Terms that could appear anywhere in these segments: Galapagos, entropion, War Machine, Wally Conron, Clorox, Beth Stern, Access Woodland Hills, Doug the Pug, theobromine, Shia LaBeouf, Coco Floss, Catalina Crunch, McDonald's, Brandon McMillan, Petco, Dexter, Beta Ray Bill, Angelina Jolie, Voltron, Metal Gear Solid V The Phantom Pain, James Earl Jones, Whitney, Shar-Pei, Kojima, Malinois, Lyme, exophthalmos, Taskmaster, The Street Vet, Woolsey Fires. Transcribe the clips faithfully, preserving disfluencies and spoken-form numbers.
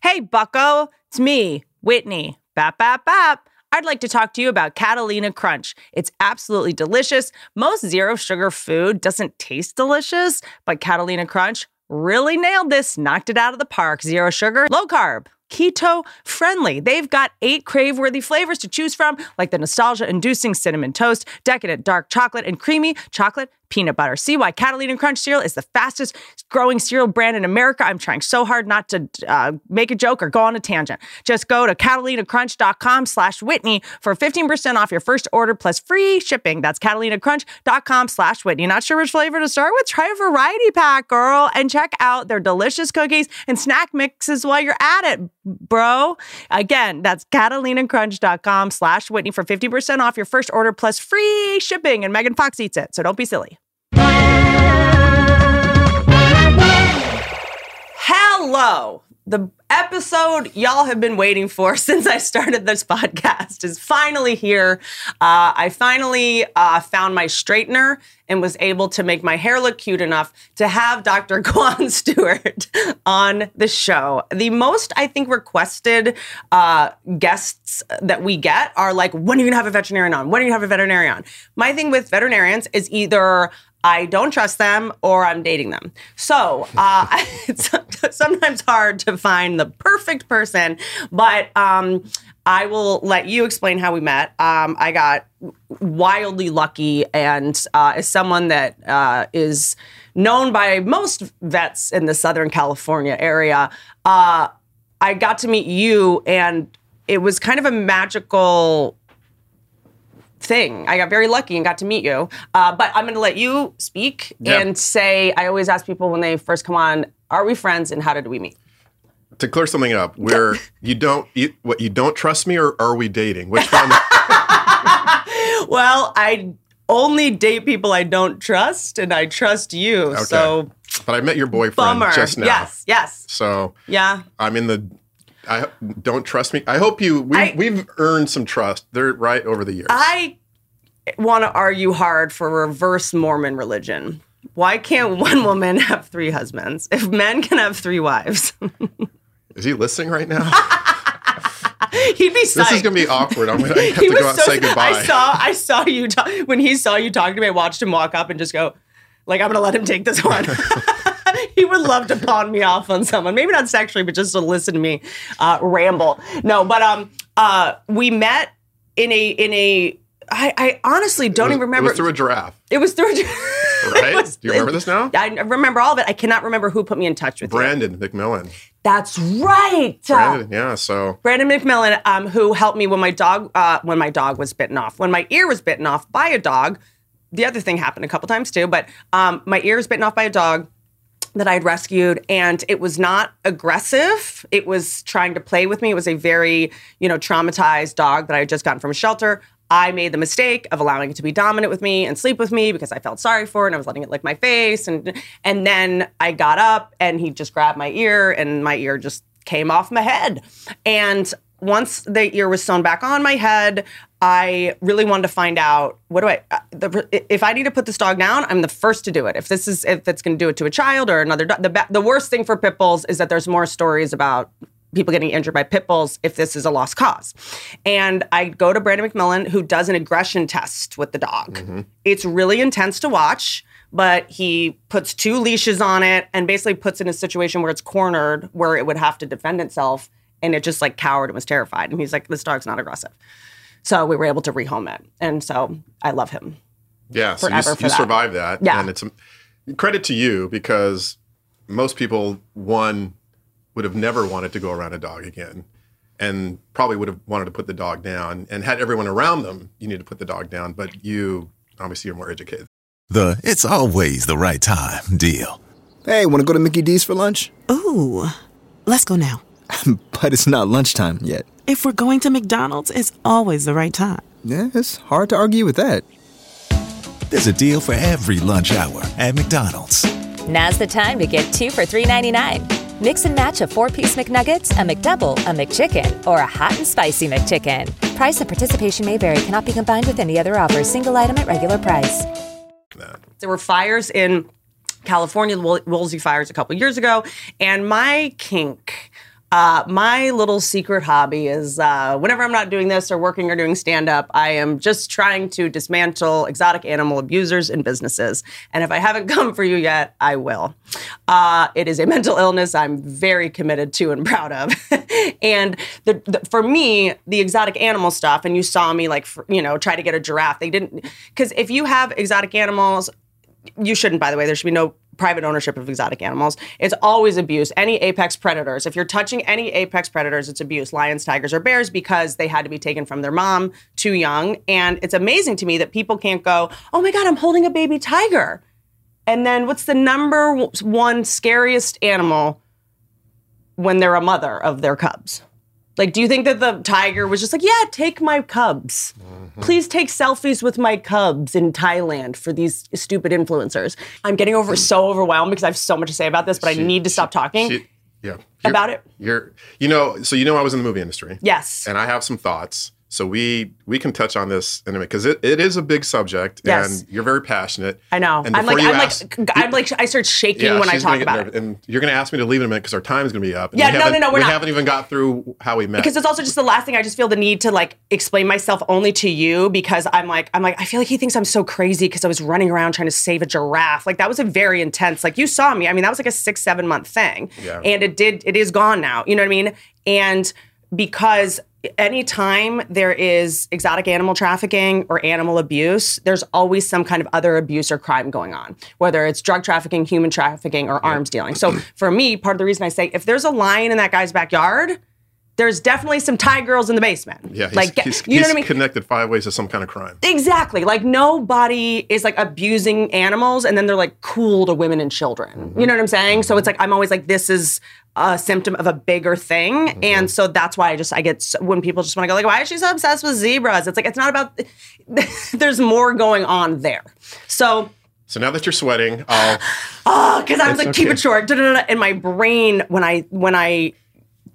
Hey, bucko. It's me, Whitney. Bap, bap, bap. I'd like to talk to you about Catalina Crunch. It's absolutely delicious. Most zero-sugar food doesn't taste delicious, but Catalina Crunch really nailed this, knocked it out of the park. Zero sugar, low carb, keto-friendly. They've got eight crave-worthy flavors to choose from, like the nostalgia-inducing cinnamon toast, decadent dark chocolate, and creamy chocolate peanut butter. See why Catalina Crunch cereal is the fastest growing cereal brand in America. I'm trying so hard not to uh, make a joke or go on a tangent. Just go to catalinacrunch.com slash Whitney for fifteen percent off your first order plus free shipping. That's catalinacrunch.com slash Whitney. Not sure which flavor to start with? Try a variety pack, girl, and check out their delicious cookies and snack mixes while you're at it, bro. Again, that's catalinacrunch.com slash Whitney for fifty percent off your first order plus free shipping. And Megan Fox eats it, so don't be silly. Hello. The episode y'all have been waiting for since I started this podcast is finally here. Uh, I finally uh, found my straightener and was able to make my hair look cute enough to have Doctor Kwane Stewart on the show. The most, I think, requested uh, guests that we get are like, when are you going to have a veterinarian on? When are you going to have a veterinarian on? My thing with veterinarians is either I don't trust them, or I'm dating them. So uh, it's sometimes hard to find the perfect person, but um, I will let you explain how we met. Um, I got wildly lucky, and uh, as someone that uh, is known by most vets in the Southern California area, uh, I got to meet you, and it was kind of a magical thing. I got very lucky and got to meet you. Uh, but I'm going to let you speak yep. and say, I always ask people when they first come on, are we friends and how did we meet? To clear something up, where you don't, you, what, you don't trust me or are we dating? Which one? Well, I only date people I don't trust and I trust you. Okay. So, but I met your boyfriend bummer. just now. Yes, yes. So yeah, I'm in the I don't trust me. I hope you, we, I, we've earned some trust. They're right over the years. I want to argue hard for reverse Mormon religion. Why can't one woman have three husbands if men can have three wives? Is he listening right now? He'd be psyched. This is going to be awkward. I'm going to have to go out so, and say goodbye. I saw, I saw you, talk, when he saw you talking to me, I watched him walk up and just go, like, I'm going to let him take this one. He would love to pawn me off on someone. Maybe not sexually, but just to listen to me uh, ramble. No, but um, uh, we met in a in a. I, I honestly don't was, even remember. It was through a giraffe. It was through a giraffe. Right? was, Do you remember this now? I remember all of it. I cannot remember who put me in touch with Brandon you. Brandon McMillan. That's right. Brandon, yeah. So Brandon McMillan, um, who helped me when my dog uh, when my dog was bitten off, when my ear was bitten off by a dog. The other thing happened a couple times too, but um, my ear was bitten off by a dog that I had rescued, and it was not aggressive. It was trying to play with me. It was a very, you know, traumatized dog that I had just gotten from a shelter. I made the mistake of allowing it to be dominant with me and sleep with me because I felt sorry for it, and I was letting it lick my face. And and then I got up, and he just grabbed my ear, and my ear just came off my head. And once the ear was sewn back on my head, I really wanted to find out, what do I, the, if I need to put this dog down, I'm the first to do it. If this is, if it's going to do it to a child or another dog, the, the worst thing for pit bulls is that there's more stories about people getting injured by pit bulls if this is a lost cause. And I go to Brandon McMillan, who does an aggression test with the dog. Mm-hmm. It's really intense to watch, but he puts two leashes on it and basically puts it in a situation where it's cornered, where it would have to defend itself. And it just like cowered and was terrified. And he's like, this dog's not aggressive. So we were able to rehome it. And so I love him. Yeah. So you, for you that. survived that. Yeah. And it's a, credit to you, because most people, one, would have never wanted to go around a dog again and probably would have wanted to put the dog down. And had everyone around them, you need to put the dog down. But you, obviously, you're more educated. The it's always the right time deal. Hey, want to go to Mickey D's for lunch? Ooh, let's go now. But it's not lunchtime yet. If we're going to McDonald's, it's always the right time. Yeah, it's hard to argue with that. There's a deal for every lunch hour at McDonald's. Now's the time to get two for three ninety-nine. Mix and match a four-piece McNuggets, a McDouble, a McChicken, or a hot and spicy McChicken. Price of participation may vary. Cannot be combined with any other offer. Single item at regular price. There were fires in California, the Woolsey Fires, a couple years ago. And my kink, uh, my little secret hobby is uh, whenever I'm not doing this or working or doing stand-up, I am just trying to dismantle exotic animal abusers and businesses. And if I haven't come for you yet, I will. Uh, it is a mental illness I'm very committed to and proud of. And the, the, for me, the exotic animal stuff, and you saw me, like, you know, try to get a giraffe. They didn't, because if you have exotic animals, you shouldn't, by the way. There should be no private ownership of exotic animals. It's always abuse. Any apex predators. If you're touching any apex predators, it's abuse. Lions, tigers, or bears, because they had to be taken from their mom too young. And it's amazing to me that people can't go, oh, my God, I'm holding a baby tiger. And then what's the number one scariest animal when they're a mother of their cubs? Like, do you think that the tiger was just like, yeah, take my cubs. Mm-hmm. Please take selfies with my cubs in Thailand for these stupid influencers. I'm getting over so overwhelmed because I have so much to say about this, but she, I need to stop talking she, yeah. about it. You're, you know, so you know I was in the movie industry. Yes. And I have some thoughts. So we we can touch on this in a minute because it, it is a big subject, yes. And you're very passionate. I know. And I'm like I'm ask, like I'm like I start shaking yeah, when I talk about nervous. It. And you're going to ask me to leave in a minute because our time is going to be up. And yeah, no, no, no, we're we not. We haven't even got through how we met. Because it's also just the last thing. I just feel the need to like explain myself only to you because I'm like I'm like I feel like he thinks I'm so crazy because I was running around trying to save a giraffe. Like that was a very intense. Like you saw me. I mean that was like a six seven month thing, yeah. And it did it is gone now. You know what I mean? And because anytime there is exotic animal trafficking or animal abuse, there's always some kind of other abuse or crime going on, whether it's drug trafficking, human trafficking, or yeah. arms dealing. So for me, part of the reason I say if there's a lion in that guy's backyard, there's definitely some Thai girls in the basement. Yeah, he's, like, he's, you know he's what I mean? Connected five ways to some kind of crime. Exactly. Like nobody is like abusing animals and then they're like cool to women and children. Mm-hmm. You know what I'm saying? Mm-hmm. So it's like I'm always like this is a symptom of a bigger thing. Mm-hmm. And so that's why I just I get so, when people just want to go like why is she so obsessed with zebras? It's like it's not about there's more going on there. So So now that you're sweating, I'll oh, because I was like okay. Keep it short. And my brain when I when I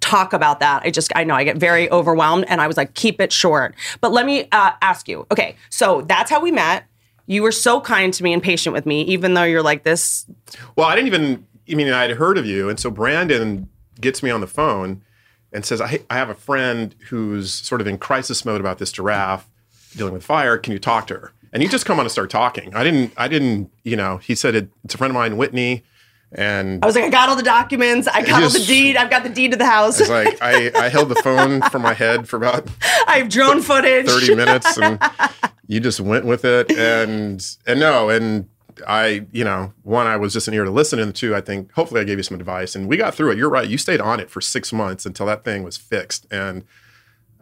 talk about that. I just, I know I get very overwhelmed and I was like, keep it short. But let me uh, ask you. Okay. So that's how we met. You were so kind to me and patient with me, even though you're like this. Well, I didn't even, I mean, I'd heard of you. And so Brandon gets me on the phone and says, I, I have a friend who's sort of in crisis mode about this giraffe dealing with fire. Can you talk to her? And you just come on and start talking. I didn't, I didn't, you know, he said it, it's a friend of mine, Whitney. And I was like, I got all the documents. I got just, all the deed. I've got the deed to the house. I was like, I, I held the phone from my head for about I have drone footage. thirty minutes, and you just went with it. And and no, and I, you know, one, I was just an ear to listen, and two, I think hopefully I gave you some advice. And we got through it. You're right. You stayed on it for six months until that thing was fixed. And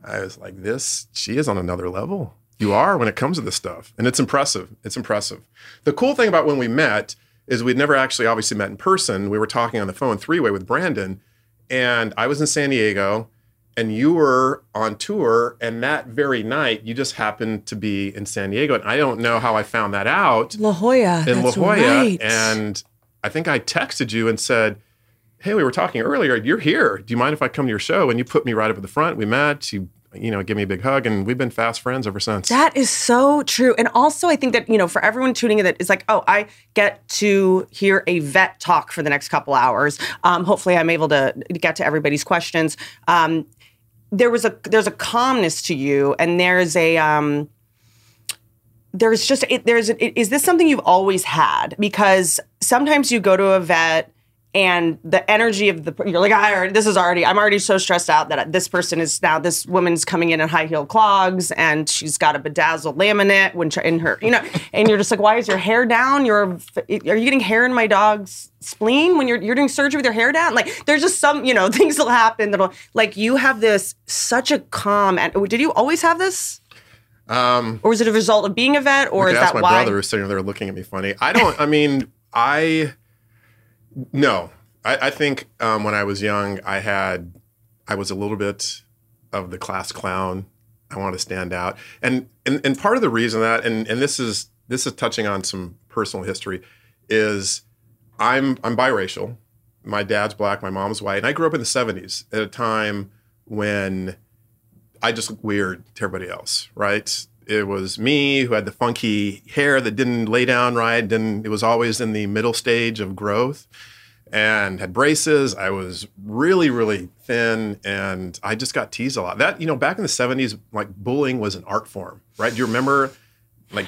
I was like, this, she is on another level. You are when it comes to this stuff, and it's impressive. It's impressive. The cool thing about when we met is we'd never actually obviously met in person. We were talking on the phone three-way with Brandon, and I was in San Diego, and you were on tour, and that very night, you just happened to be in San Diego, and I don't know how I found that out. La Jolla, in that's La Jolla, right. And I think I texted you and said, hey, we were talking earlier, you're here. Do you mind if I come to your show? And you put me right up at the front. We met, you you know, give me a big hug, and we've been fast friends ever since. That is so true. And also I think that, you know, for everyone tuning in that is like, oh, I get to hear a vet talk for the next couple hours. Um, hopefully I'm able to get to everybody's questions. Um, there was a, there's a calmness to you, and there's a, um, there's just, it, there's, a, it, is this something you've always had? Because sometimes you go to a vet and the energy of the, you're like, I already, this is already, I'm already so stressed out that this person is now, this woman's coming in in high heel clogs and she's got a bedazzled laminate when in her, you know, and you're just like, why is your hair down? You're, are you getting hair in my dog's spleen when you're, you're doing surgery with your hair down? Like, there's just some, you know, things that'll happen that'll, like, you have this, such a calm, and did you always have this? Um, or was it a result of being a vet, or is that why? My brother was sitting there looking at me funny. I don't, I mean, I... No, I, I think um, when I was young, I had I was a little bit of the class clown. I want to stand out. And and, and part of the reason that, and, and this is this is touching on some personal history, is I'm I'm biracial. My dad's black, my mom's white. And I grew up in the seventies at a time when I just looked weird to everybody else, right? It was me who had the funky hair that didn't lay down right. Didn't, it was always in the middle stage of growth and had braces. I was really, really thin and I just got teased a lot. That, you know, back in the seventies, like bullying was an art form, right? Do you remember like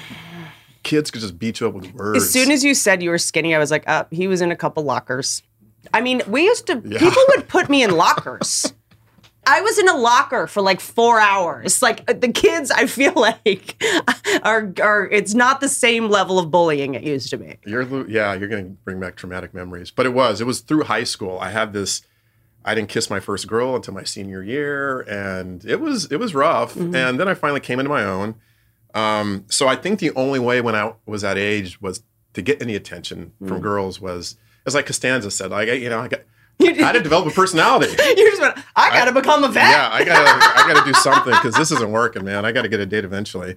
kids could just beat you up with words? As soon as you said you were skinny, I was like, oh, he was in a couple lockers. I mean, we used to, yeah. people would put me in lockers. I was in a locker for like four hours. Like the kids, I feel like are are it's not the same level of bullying it used to be. You're yeah, you're gonna bring back traumatic memories. But it was it was through high school. I had this. I didn't kiss my first girl until my senior year, and it was it was rough. Mm-hmm. And then I finally came into my own. Um, so I think the only way when I was that age was to get any attention mm-hmm. from girls was, as like Costanza said, like you know I got. I had to develop a personality. You just went, I got to become a vet. Yeah, I got to I got to do something because this isn't working, man. I got to get a date eventually.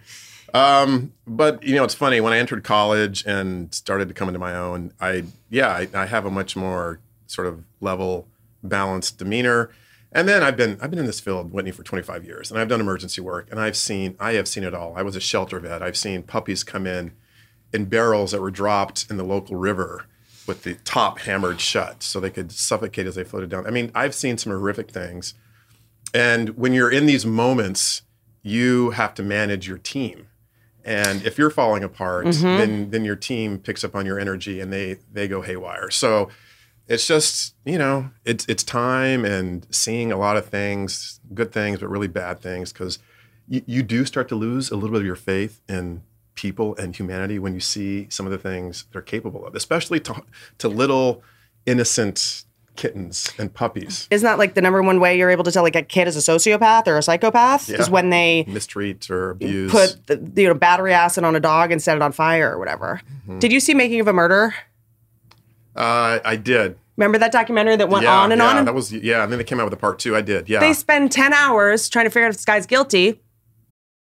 Um, but, you know, it's funny. When I entered college and started to come into my own, I, yeah, I, I have a much more sort of level, balanced demeanor. And then I've been I've been in this field, Whitney, for twenty-five years. And I've done emergency work. And I've seen, I have seen it all. I was a shelter vet. I've seen puppies come in in barrels that were dropped in the local river with the top hammered shut so they could suffocate as they floated down. I mean, I've seen some horrific things. And when you're in these moments, you have to manage your team. And if you're falling apart, mm-hmm. then then your team picks up on your energy and they they go haywire. So it's just, you know, it's it's time and seeing a lot of things, good things, but really bad things, because you, you do start to lose a little bit of your faith in people and humanity when you see some of the things they're capable of, especially to, to little innocent kittens and puppies. Isn't that like the number one way you're able to tell like a kid is a sociopath or a psychopath? Yeah. Is when they mistreat or abuse. Put the, you know, battery acid on a dog and set it on fire or whatever. Mm-hmm. Did you see Making of a Murderer? Uh, I did. Remember that documentary that went yeah, on and yeah, on? And that was, yeah, and then they came out with a part two. I did, yeah. They spend ten hours trying to figure out if this guy's guilty.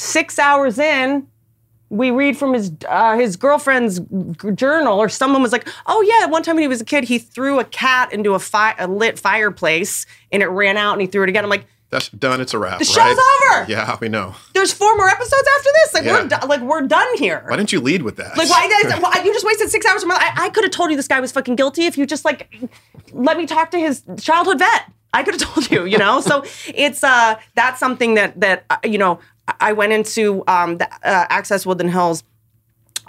Six hours in, we read from his uh, his girlfriend's g- journal, or someone was like, oh, yeah, one time when he was a kid, he threw a cat into a, fi- a lit fireplace, and it ran out, and he threw it again. I'm like, that's done. It's a wrap. The show's right? over. Yeah, we know. There's four more episodes after this. Like, yeah. we're do- like we're done here. Why didn't you lead with that? Like, why guys, well, you just wasted six hours of my life. I, I could have told you this guy was fucking guilty if you just, like, let me talk to his childhood vet. I could have told you, you know? So it's uh that's something that, that uh, you know, I went into um, the, uh, Access Woodland Hills,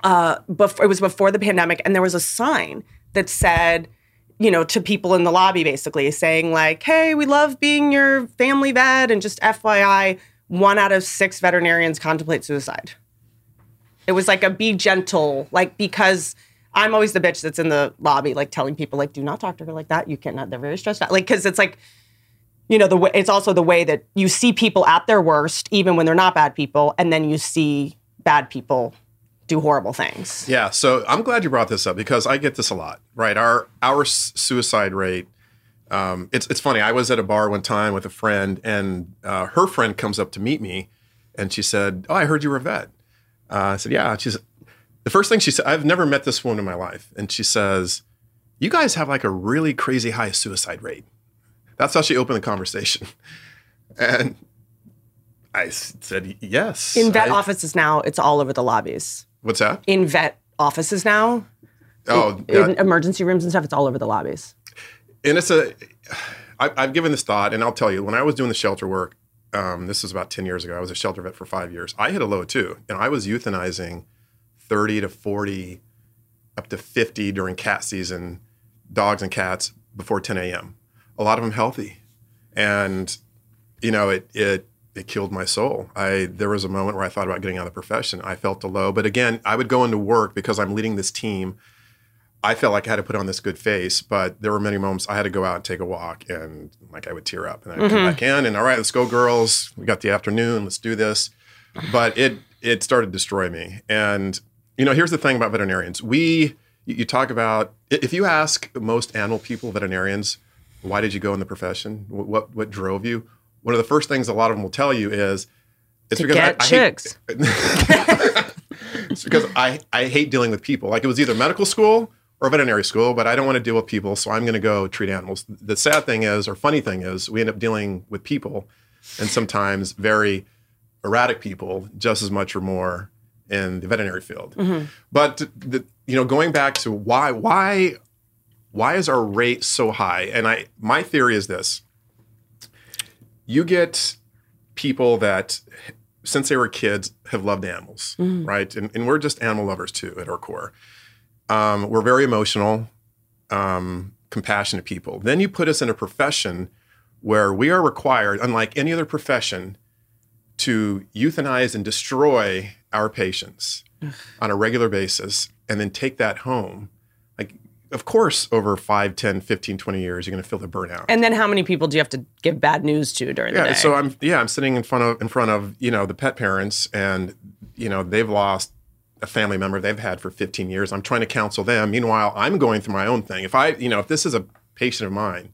uh, before, it was before the pandemic, and there was a sign that said, you know, to people in the lobby basically, saying like, hey, we love being your family vet, and just F Y I, one out of six veterinarians contemplate suicide. It was like a be gentle, like, because I'm always the bitch that's in the lobby, like telling people like, do not talk to her like that, you cannot, they're very stressed out. Like, because it's like, you know, the way, it's also the way that you see people at their worst, even when they're not bad people, and then you see bad people do horrible things. Yeah, so I'm glad you brought this up because I get this a lot, right? Our our suicide rate, um, it's it's funny. I was at a bar one time with a friend, and uh, her friend comes up to meet me, and she said, oh, I heard you were a vet. Uh, I said, yeah. She's the first thing she said, I've never met this woman in my life. And she says, you guys have like a really crazy high suicide rate. That's how she opened the conversation. And I said, yes. In vet I, offices now, it's all over the lobbies. What's that? In vet offices now, oh, in, uh, in emergency rooms and stuff, it's all over the lobbies. And it's a, I, I've given this thought, and I'll tell you, when I was doing the shelter work, um, this was about ten years ago, I was a shelter vet for five years. I hit a low too, and I was euthanizing thirty to forty, up to fifty during cat season, dogs and cats before ten a.m. A lot of them healthy. And, you know, it it it killed my soul. I there was a moment where I thought about getting out of the profession. I felt the low. But again, I would go into work because I'm leading this team. I felt like I had to put on this good face, but there were many moments I had to go out and take a walk, and like I would tear up, and I'd mm-hmm. come back in, and all right, let's go, girls. We got the afternoon. Let's do this. But it it started to destroy me. And you know, here's the thing about veterinarians. We you talk about if you ask most animal people, veterinarians, why did you go in the profession? What what, what drove you? One of the first things a lot of them will tell you is it's to because get I, I chicks. Hate, it's because I I hate dealing with people. Like it was either medical school or veterinary school, but I don't want to deal with people, so I'm going to go treat animals. The sad thing is, or funny thing is, we end up dealing with people, and sometimes very erratic people, just as much or more in the veterinary field. Mm-hmm. But the, you know, going back to why, why, why is our rate so high? And I, my theory is this: you get people that, since they were kids, have loved animals, mm-hmm. right? And, and we're just animal lovers too at our core. Um, we're very emotional, um, compassionate people. Then you put us in a profession where we are required, unlike any other profession, to euthanize and destroy our patients Ugh. on a regular basis and then take that home. Like, of course, over five, ten, fifteen, twenty years, you're going to feel the burnout. And then how many people do you have to give bad news to during yeah, the day? So I'm, yeah, I'm sitting in front of, in front of, you know, the pet parents, and, you know, they've lost a family member they've had for fifteen years. I'm trying to counsel them. Meanwhile, I'm going through my own thing. If I, you know, if this is a patient of mine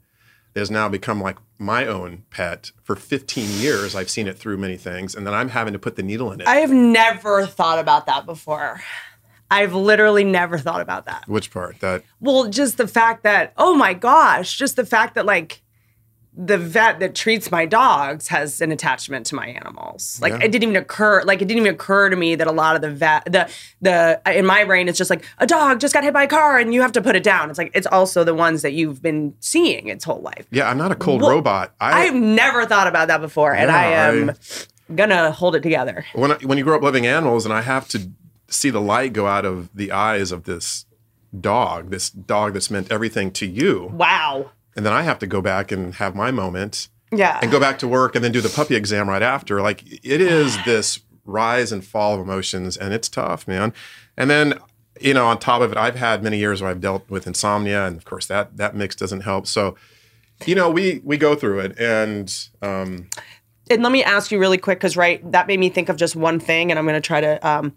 that has now become like my own pet for fifteen years, I've seen it through many things, and then I'm having to put the needle in it. I have never thought about that before. I've literally never thought about that. Which part? That? Well, just the fact that, oh my gosh, just the fact that like the vet that treats my dogs has an attachment to my animals. Like yeah. it didn't even occur, like it didn't even occur to me that a lot of the vet, the, the, in my brain, it's just like a dog just got hit by a car and you have to put it down. It's like, it's also the ones that you've been seeing its whole life. Yeah. I'm not a cold well, robot. I, I've never thought about that before. Yeah, and I am I, gonna hold it together. When I, when you grow up loving animals, and I have to see the light go out of the eyes of this dog, this dog that's meant everything to you. Wow. And then I have to go back and have my moment yeah. and go back to work and then do the puppy exam right after. Like it is this rise and fall of emotions, and it's tough, man. And then, you know, on top of it, I've had many years where I've dealt with insomnia, and of course that that mix doesn't help. So, you know, we we go through it. And um, and let me ask you really quick, because right, that made me think of just one thing, and I'm going to try to um,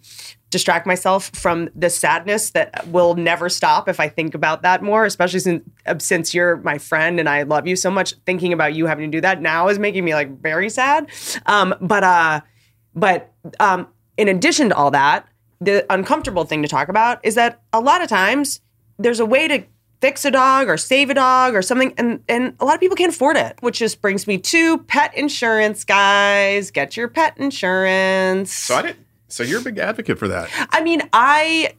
distract myself from the sadness that will never stop if I think about that more, especially since since you're my friend and I love you so much. Thinking about you having to do that now is making me like very sad. Um, but uh, but um, in addition to all that, the uncomfortable thing to talk about is that a lot of times there's a way to fix a dog or save a dog or something, and and a lot of people can't afford it, which just brings me to pet insurance, guys. Get your pet insurance. Got it. So you're a big advocate for that. I mean, I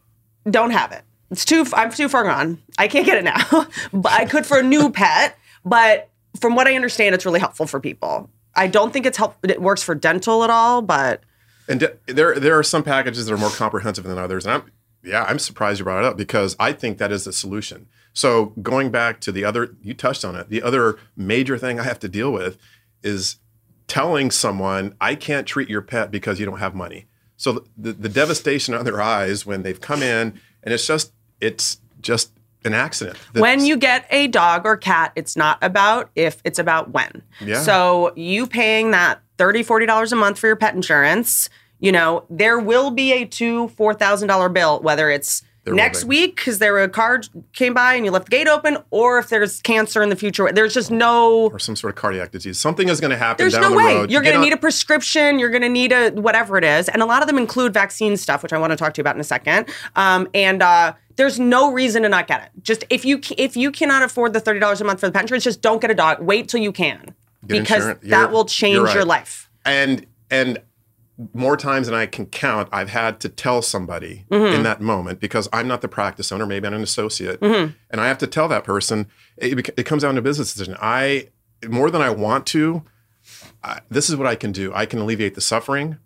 don't have it. It's too. I'm too far gone. I can't get it now. But I could for a new pet. But from what I understand, it's really helpful for people. I don't think it's help. It works for dental at all, but and de- there there are some packages that are more comprehensive than others. And I'm yeah, I'm surprised you brought it up, because I think that is the solution. So going back to the other, you touched on it. The other major thing I have to deal with is telling someone I can't treat your pet because you don't have money. So the, the devastation on their eyes when they've come in, and it's just it's just an accident. That's, when you get a dog or cat, it's not about if, it's about when. Yeah. So you paying that thirty dollars, forty dollars a month for your pet insurance, you know, there will be a two thousand dollars, four thousand dollars bill, whether it's They're next living. week because there a car came by and you left the gate open, or if there's cancer in the future. There's just no... Or some sort of cardiac disease. Something is going to happen there's down no the way. road. You're going to need on. a prescription. You're going to need a whatever it is. And a lot of them include vaccine stuff, which I want to talk to you about in a second. Um, and uh, there's no reason to not get it. Just if you if you cannot afford the thirty dollars a month for the pet insurance, just don't get a dog. Wait till you can. Get because insurance. that you're, will change right. your life. And And... more times than I can count, I've had to tell somebody mm-hmm. in that moment, because I'm not the practice owner, maybe I'm an associate, mm-hmm. and I have to tell that person. It, it comes down to a business decision. I, more than I want to, I, this is what I can do. I can alleviate the suffering,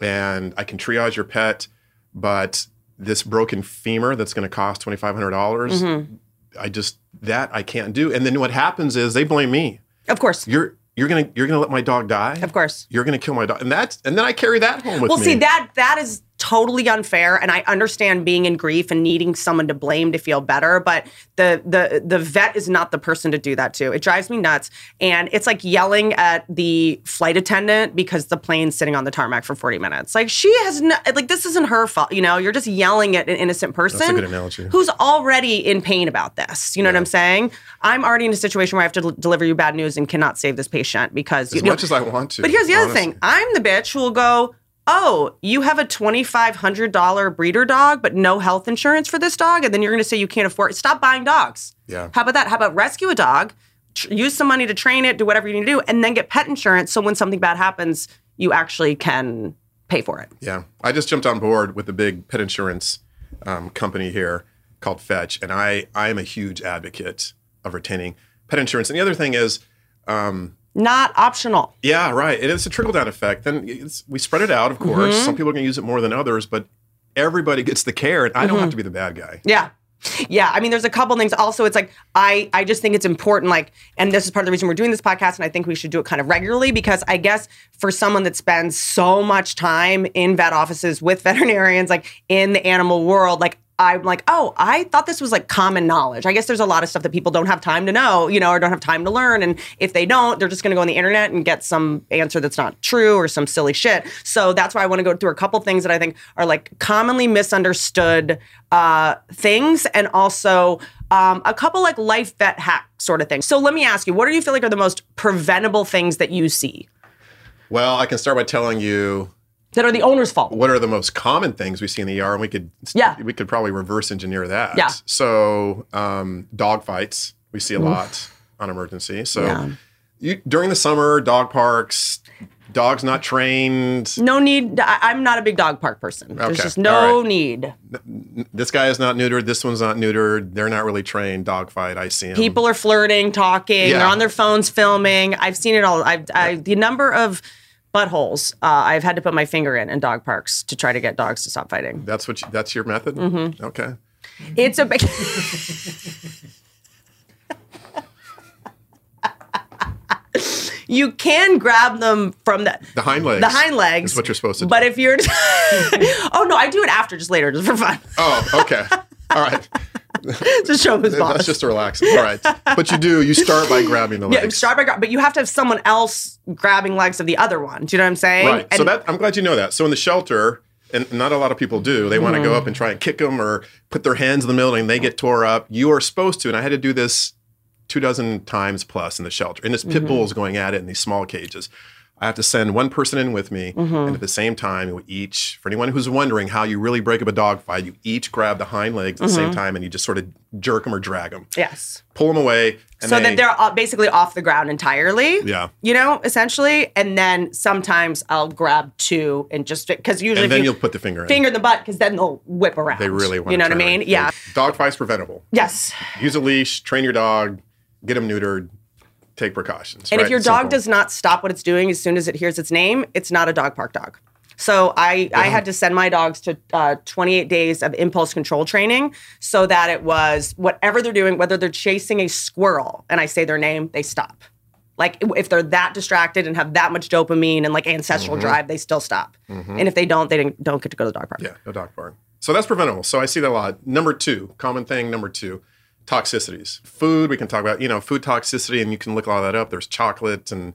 and I can triage your pet, but this broken femur that's going to cost twenty-five hundred dollars, mm-hmm. I just, that I can't do. And then what happens is they blame me. Of course. You're You're gonna you're gonna let my dog die? Of course. You're gonna kill my dog. And that's and then I carry that home with well, me. Well, see, that that is totally unfair. And I understand being in grief and needing someone to blame to feel better, but the the the vet is not the person to do that to. It drives me nuts. And it's like yelling at the flight attendant because the plane's sitting on the tarmac for forty minutes. Like, she has no, like, this isn't her fault. You know, you're just yelling at an innocent person. That's a good analogy. Who's already in pain about this. You know yeah. what I'm saying? I'm already in a situation where I have to del- deliver you bad news and cannot save this patient. Because as you know, much as I want to. But here's the other honestly. thing. I'm the bitch who will go, oh, you have a twenty-five hundred dollars breeder dog, but no health insurance for this dog. And then you're going to say you can't afford it. Stop buying dogs. Yeah. How about that? How about rescue a dog, tr- use some money to train it, do whatever you need to do, and then get pet insurance. So when something bad happens, you actually can pay for it. Yeah. I just jumped on board with the big pet insurance um, company here called Fetch. And I, I am a huge advocate of retaining pet insurance. And the other thing is, um, not optional. Yeah, right. It is a trickle-down effect. Then it's, we spread it out, of course. Mm-hmm. Some people are going to use it more than others, but everybody gets the care, and I don't mm-hmm. have to be the bad guy. Yeah. Yeah. I mean, there's a couple things. Also, it's like, I, I just think it's important, like, and this is part of the reason we're doing this podcast, and I think we should do it kind of regularly, because I guess for someone that spends so much time in vet offices with veterinarians, like, in the animal world, like, I'm like, oh, I thought this was like common knowledge. I guess there's a lot of stuff that people don't have time to know, you know, or don't have time to learn. And if they don't, they're just going to go on the internet and get some answer that's not true or some silly shit. So that's why I want to go through a couple things that I think are like commonly misunderstood uh, things, and also um, a couple like life vet hack sort of things. So let me ask you, what do you feel like are the most preventable things that you see? Well, I can start by telling you that are the owner's fault. What are the most common things we see in the E R? And we could yeah. we could probably reverse engineer that. Yeah. So um, dog fights, we see a Oof. lot on emergency. So yeah. you, during the summer, dog parks, dogs not trained. No need. I, I'm not a big dog park person. Okay. There's just no right. need. This guy is not neutered. This one's not neutered. They're not really trained. Dog fight, I see them. People are flirting, talking. Yeah. They're on their phones filming. I've seen it all. I've, I, yeah. The number of buttholes uh, I've had to put my finger in in dog parks to try to get dogs to stop fighting. That's what you, that's your method? Mm-hmm. Okay. It's a big... You can grab them from the... The hind legs. The hind legs. Is what you're supposed to do. But if you're... oh, no, I do it after, just later, just for fun. Oh, okay. All right. Just show his boss. That's just to relax. All right. But you do, you start by grabbing the legs. Yeah, start by grabbing, but you have to have someone else grabbing legs of the other one. Do you know what I'm saying? Right. And so that, I'm glad you know that. So in the shelter, and not a lot of people do, they want to mm. go up and try and kick them or put their hands in the middle and they get tore up. You are supposed to, and I had to do this two dozen times plus in the shelter. And this pit mm-hmm. bull is going at it in these small cages. I have to send one person in with me, mm-hmm. and at the same time, we each, for anyone who's wondering how you really break up a dog fight, you each grab the hind legs at mm-hmm. the same time, and you just sort of jerk them or drag them. Yes. Pull them away. And so they, that they're basically off the ground entirely. Yeah. You know, essentially. And then sometimes I'll grab two and just, because usually. And then you you'll put the finger in. Finger in the butt, because then they'll whip around. They really want to. You know what I mean? Around. Yeah. Dog fight's preventable. Yes. Use a leash, train your dog, get them neutered. Take precautions. And right? if your dog Simple. does not stop what it's doing as soon as it hears its name, it's not a dog park dog. So I, yeah. I had to send my dogs to uh, twenty-eight days of impulse control training, so that it was whatever they're doing, whether they're chasing a squirrel and I say their name, they stop. Like, if they're that distracted and have that much dopamine and like ancestral mm-hmm. drive, they still stop. Mm-hmm. And if they don't, they didn't, don't get to go to the dog park. Yeah, no dog park. So that's preventable. So I see that a lot. Number two, common thing number two. Toxicities. Food, we can talk about, you know, food toxicity, and you can look all that up. There's chocolate and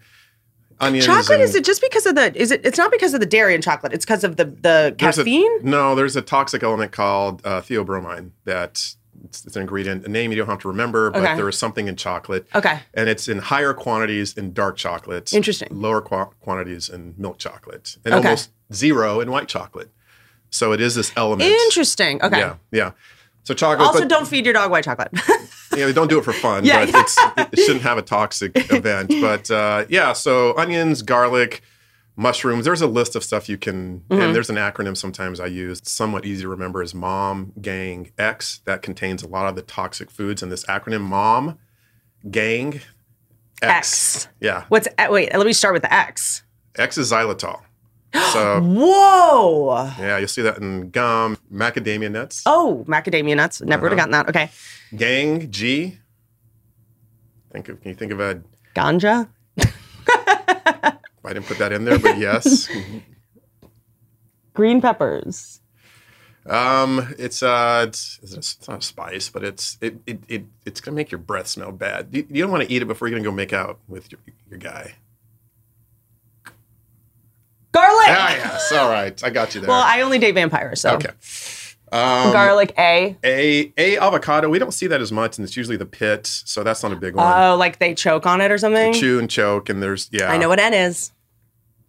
onions. Chocolate, and, is it just because of the, is it, it's not because of the dairy in chocolate, it's because of the, the caffeine? A, no, there's a toxic element called uh, theobromine that, it's, it's an ingredient, a name you don't have to remember, but okay. there is something in chocolate. Okay. And it's in higher quantities in dark chocolate. Interesting. Lower qu- quantities in milk chocolate. And okay. almost zero in white chocolate. So it is this element. Interesting. Okay. Yeah, yeah. So chocolate, also, but, don't feed your dog white chocolate. yeah, they don't do it for fun, yeah, but yeah. It's, it shouldn't have a toxic event. But uh, yeah, so onions, garlic, mushrooms. There's a list of stuff you can, mm-hmm. and there's an acronym sometimes I use. It's somewhat easy to remember, is MOM, GANG, X. That contains a lot of the toxic foods in this acronym. MOM, GANG, X. X. Yeah. What's wait? Let me start with the X. X is xylitol. So, whoa! Yeah, you'll see that in gum, macadamia nuts. Oh, macadamia nuts. Never uh-huh. would have gotten that. Okay. Gang, G. Think of, can you think of a... Ganja? I didn't put that in there, but yes. Green peppers. Um, it's uh, it's, it's not a spice, but it's it it, it it's gonna make your breath smell bad. You, you don't want to eat it before you're gonna go make out with your your guy. Garlic. Ah, yes. All right, I got you there. Well, I only date vampires, so okay. Um, garlic, a a a avocado. We don't see that as much, and it's usually the pit, so that's not a big one. Oh, like they choke on it or something. They chew and choke, and there's yeah. I know what N is.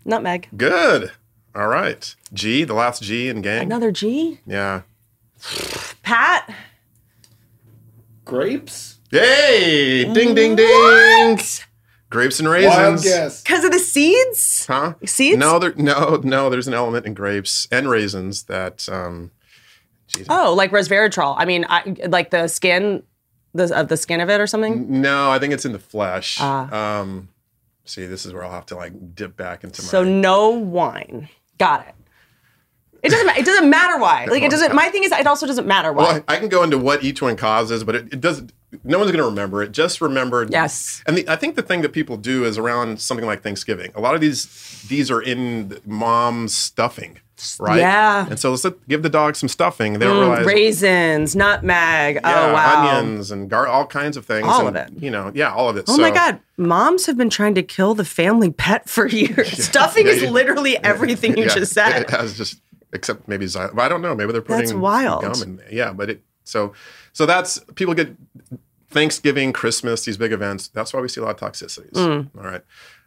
Nutmeg. Good. All right. G, the last G in gang. Another G? Yeah. Pat? Grapes? Hey! Ding, ding, ding! What? Grapes and raisins. Wild guess. Because of the seeds? Huh? Seeds? No, there, no, no, there's an element in grapes and raisins that... Um, geez. Oh, like resveratrol. I mean, I, like the skin the, of the skin of it or something? No, I think it's in the flesh. Ah. Um, see, this is where I'll have to like dip back into my... So no wine. Got it. It doesn't. It doesn't matter why. Like it doesn't. My thing is, it also doesn't matter why. Well, I, I can go into what each one causes, but it, it doesn't. No one's going to remember it. Just remember. Yes. And the, I think the thing that people do is around something like Thanksgiving. A lot of these these are in mom's stuffing, right? Yeah. And so let's let, give the dog some stuffing. They'll mm, realize raisins, nutmeg. Yeah, oh wow. Onions and gar all kinds of things. All and, of it. You know. Yeah. All of it. Oh so, my God. Moms have been trying to kill the family pet for years. Yeah, stuffing yeah, is yeah, literally yeah, everything yeah, you yeah, just said. It has just. Except maybe, I don't know. Maybe they're putting that's wild. Gum in there. Yeah, but it so so that's people get Thanksgiving, Christmas, these big events. That's why we see a lot of toxicities. Mm. All right.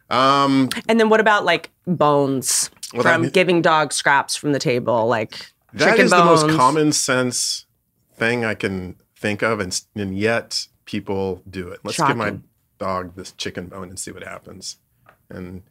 Um, and then what about like bones well, from that, giving dog scraps from the table, like that chicken is bones. The most common sense thing I can think of, and and yet people do it. Let's shocking. Give my dog this chicken bone and see what happens, and.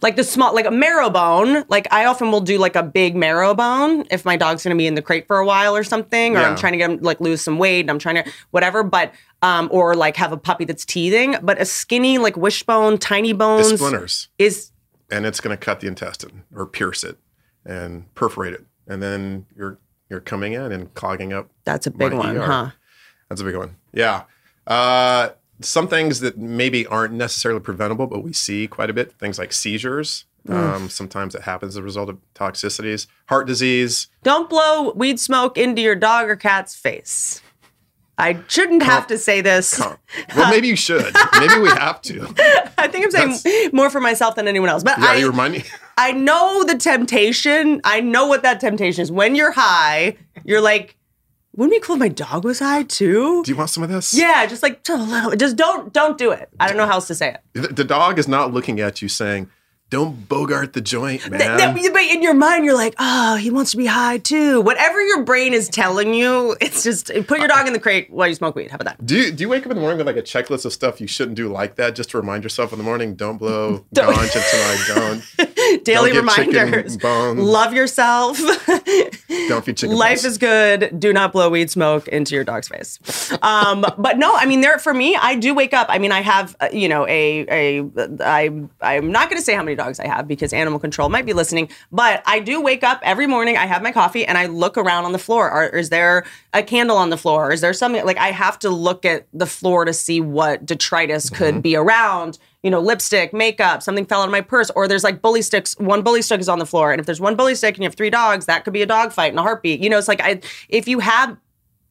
Like the small, like a marrow bone. Like I often will do like a big marrow bone if my dog's going to be in the crate for a while or something, or yeah. I'm trying to get him like lose some weight and I'm trying to whatever, but, um, or like have a puppy that's teething, but a skinny like wishbone, tiny bones. It splinters. Is, and it's going to cut the intestine or pierce it and perforate it. And then you're, you're coming in and clogging up. That's a big one, E R. Huh? That's a big one. Yeah. Uh, Some things that maybe aren't necessarily preventable, but we see quite a bit. Things like seizures. Mm. Um, sometimes that happens as a result of toxicities. Heart disease. Don't blow weed smoke into your dog or cat's face. I shouldn't Con have to say this. Con well, maybe you should. Maybe we have to. I think I'm saying that's more for myself than anyone else. But yeah, I, you remind me. I know the temptation. I know what that temptation is. When you're high, you're like... Wouldn't it be cool if my dog was high too? Do you want some of this? Yeah, just like just a little. Just don't don't do it. I don't know how else to say it. The, the dog is not looking at you saying, "Don't bogart the joint, man." That, that, but in your mind, you're like, "Oh, he wants to be high too." Whatever your brain is telling you, it's just put your dog in the crate while you smoke weed. How about that? Do you, do you wake up in the morning with like a checklist of stuff you shouldn't do like that, just to remind yourself in the morning, "Don't blow ganj tonight, don't." Daily reminders. Love yourself. Don't feed chicken life bones. Is good. Do not blow weed smoke into your dog's face. Um, but no, I mean, there for me, I do wake up. I mean, I have, uh, you know, a, a, I, I'm not going to say how many dogs I have because animal control might be listening, but I do wake up every morning. I have my coffee and I look around on the floor. Are, is there a candle on the floor? Is there something like I have to look at the floor to see what detritus mm-hmm. could be around? You know, lipstick, makeup, something fell out of my purse, or there's like bully sticks. One bully stick is on the floor. And if there's one bully stick and you have three dogs, that could be a dog fight in a heartbeat. You know, it's like I, if you have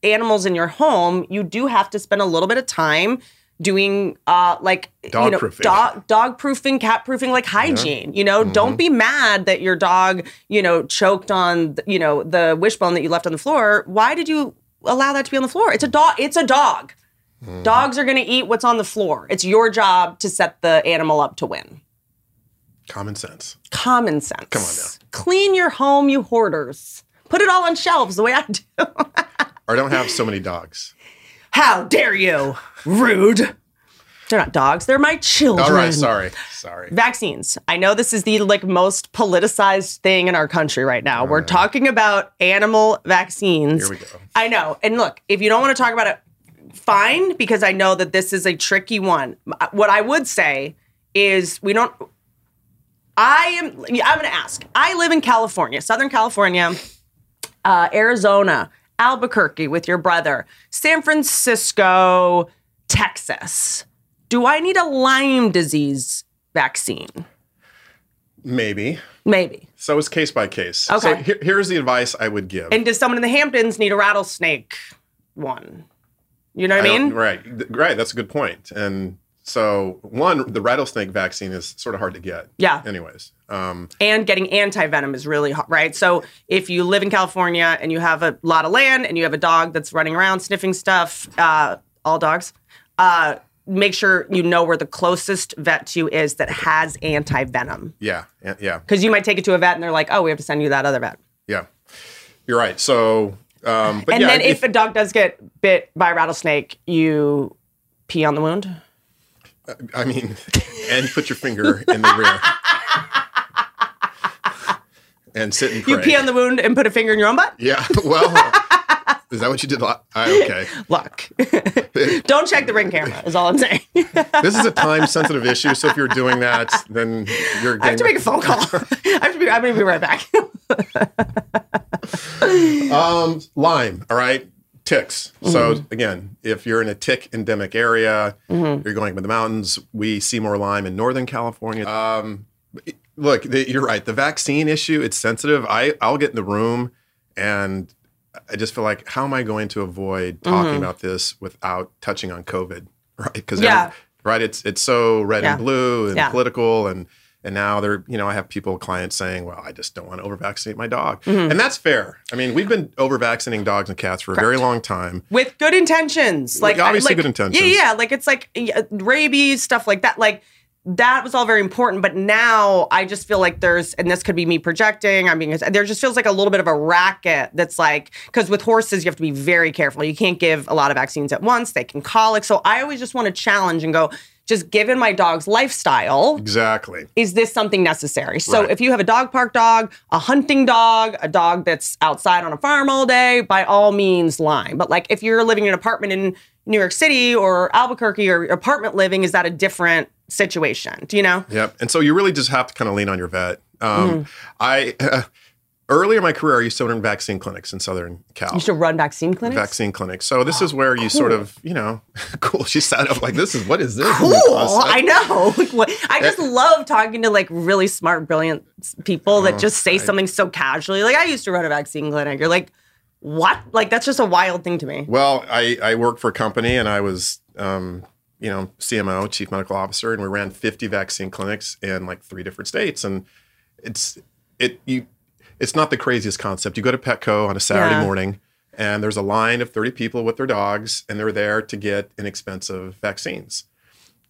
animals in your home, you do have to spend a little bit of time doing uh, like, dog you know, proofing. Dog, dog proofing, cat proofing, like hygiene, yeah. You know, mm-hmm. Don't be mad that your dog, you know, choked on, you know, the wishbone that you left on the floor. Why did you allow that to be on the floor? It's a dog. It's a dog. Dogs are going to eat what's on the floor. It's your job to set the animal up to win. Common sense. Common sense. Come on now. Clean your home, you hoarders. Put it all on shelves the way I do. Or don't have so many dogs. How dare you? Rude. They're not dogs. They're my children. All right. Sorry. Sorry. Vaccines. I know this is the like most politicized thing in our country right now. All We're right. talking about animal vaccines. Here we go. I know. And look, if you don't want to talk about it, fine, because I know that this is a tricky one. What I would say is we don't, I am, I'm going to ask. I live in California, Southern California, uh, Arizona, Albuquerque with your brother, San Francisco, Texas. Do I need a Lyme disease vaccine? Maybe. Maybe. So it's case by case. Okay. So here, here's the advice I would give. And does someone in the Hamptons need a rattlesnake one? You know what I mean? Right. Right. That's a good point. And so, one, the rattlesnake vaccine is sort of hard to get. Yeah. Anyways. Um, and getting anti-venom is really hard, right? So if you live in California and you have a lot of land and you have a dog that's running around sniffing stuff, uh, all dogs, uh, make sure you know where the closest vet to you is that has anti-venom. Yeah, yeah. Because you might take it to a vet and they're like, oh, we have to send you that other vet. Yeah, you're right. So, um, but And yeah, then if, if a dog does get bit by a rattlesnake, you pee on the wound? I mean, and put your finger in the rear. And sit and pray. You pee on the wound and put a finger in your own butt? Yeah, well... Is that what you did? I, okay. Luck. Don't check the ring camera is all I'm saying. This is a time-sensitive issue, so if you're doing that, then you're getting... I have to make a phone call. I have to be, I'm going to be right back. um, Lyme, all right? Ticks. Mm-hmm. So, again, if you're in a tick endemic area, mm-hmm. you're going up in the mountains, we see more Lyme in Northern California. Um, look, the, you're right. The vaccine issue, it's sensitive. I, I'll get in the room and... I just feel like, how am I going to avoid talking mm-hmm. about this without touching on COVID, right? Because yeah. right, it's it's so red yeah. and blue and yeah. political, and and now they're you know I have people clients saying, well, I just don't want to over-vaccinate my dog, mm-hmm. and that's fair. I mean, we've been over-vaccinating dogs and cats for a Correct. very long time with good intentions, like, like obviously like, good intentions. Yeah, yeah, like it's like yeah, rabies stuff like that, like. That was all very important, but now I just feel like there's, and this could be me projecting, I mean, there just feels like a little bit of a racket that's like, because with horses, you have to be very careful. You can't give a lot of vaccines at once. They can colic. So I always just want to challenge and go, just given my dog's lifestyle. Exactly. Is this something necessary? So right. if you have a dog park dog, a hunting dog, a dog that's outside on a farm all day, by all means, Lyme. But like if you're living in an apartment in New York City or Albuquerque or apartment living, is that a different situation? Do you know? Yep. And so you really just have to kind of lean on your vet. Um, mm. I uh, earlier in my career, I used to run vaccine clinics in Southern Cal. You should run vaccine clinics? Vaccine clinics. So this oh, is where you cool. sort of, you know, cool. She sat up like, this is, what is this? Cool. I know. Like, what, I just it, love talking to like really smart, brilliant people that oh, just say I, something so casually. Like I used to run a vaccine clinic. You're like, what? Like, that's just a wild thing to me. Well, I, I worked for a company and I was, um, you know, C M O, chief medical officer, and we ran fifty vaccine clinics in like three different states. And it's it you it's not the craziest concept. You go to Petco on a Saturday yeah. morning and there's a line of thirty people with their dogs and they're there to get inexpensive vaccines.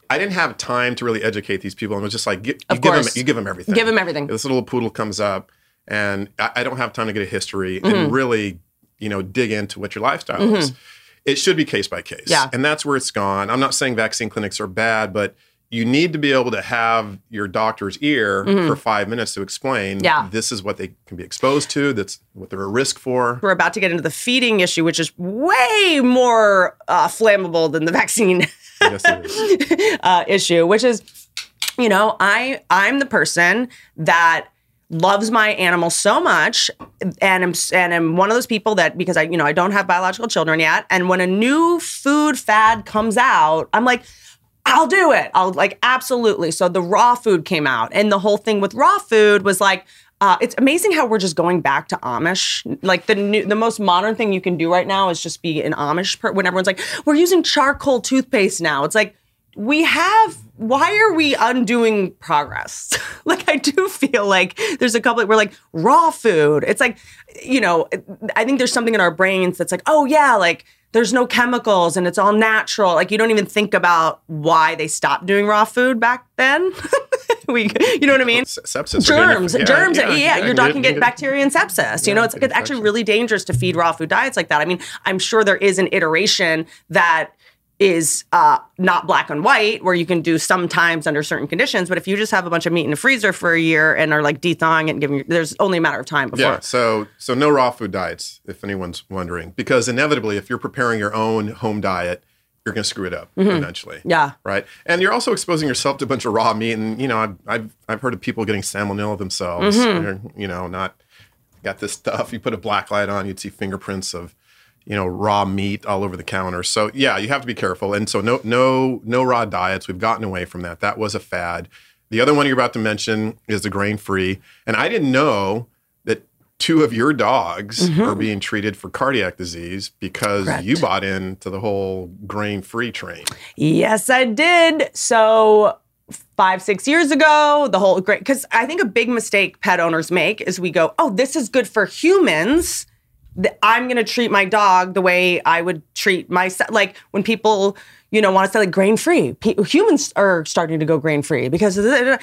I didn't have time to really educate these people. And it was just like, you, you, give them, you give them everything. Give them everything. This little poodle comes up and I, I don't have time to get a history mm-hmm. and really, you know, dig into what your lifestyle mm-hmm. is. It should be case by case. Yeah. And that's where it's gone. I'm not saying vaccine clinics are bad, but you need to be able to have your doctor's ear mm-hmm. for five minutes to explain yeah. this is what they can be exposed to, that's what they're at risk for. We're about to get into the feeding issue, which is way more uh, flammable than the vaccine yes, it is. uh, issue, which is, you know, I I'm the person that loves my animal so much, and I'm and I'm one of those people that because I you know I don't have biological children yet, and when a new food fad comes out, I'm like, I'll do it. I'll like absolutely. So the raw food came out, and the whole thing with raw food was like, uh, it's amazing how we're just going back to Amish. Like the new, the most modern thing you can do right now is just be an Amish. Per- when everyone's like, we're using charcoal toothpaste now, it's like we have. Why are we undoing progress? Like, I do feel like there's a couple that we're like, raw food. It's like, you know, I think there's something in our brains that's like, oh, yeah, like, there's no chemicals and it's all natural. Like, you don't even think about why they stopped doing raw food back then. we, You know what I mean? Sepsis. Germs. Yeah, germs. Yeah, yeah, yeah, yeah. Your dog can get bacteria and sepsis. Yeah, you know, it's, like, it's actually really dangerous to feed raw food diets like that. I mean, I'm sure there is an iteration that is uh, not black and white, where you can do sometimes under certain conditions. But if you just have a bunch of meat in the freezer for a year and are like de-thawing it and giving, there's only a matter of time before. Yeah, so so no raw food diets, if anyone's wondering. Because inevitably, if you're preparing your own home diet, you're going to screw it up mm-hmm. eventually. Yeah. Right? And you're also exposing yourself to a bunch of raw meat. And, you know, I've, I've, I've heard of people getting salmonella themselves. Mm-hmm. You know, not got this stuff. You put a black light on, you'd see fingerprints of you know, raw meat all over the counter. So yeah, you have to be careful. And so no, no, no raw diets. We've gotten away from that. That was a fad. The other one you're about to mention is the grain-free. And I didn't know that two of your dogs mm-hmm. are being treated for cardiac disease because Correct. You bought into the whole grain-free train. Yes, I did. So five, six years ago, the whole grain, because I think a big mistake pet owners make is we go, oh, this is good for humans. I'm going to treat my dog the way I would treat myself. Like when people, you know, want to say like grain free, humans are starting to go grain free because that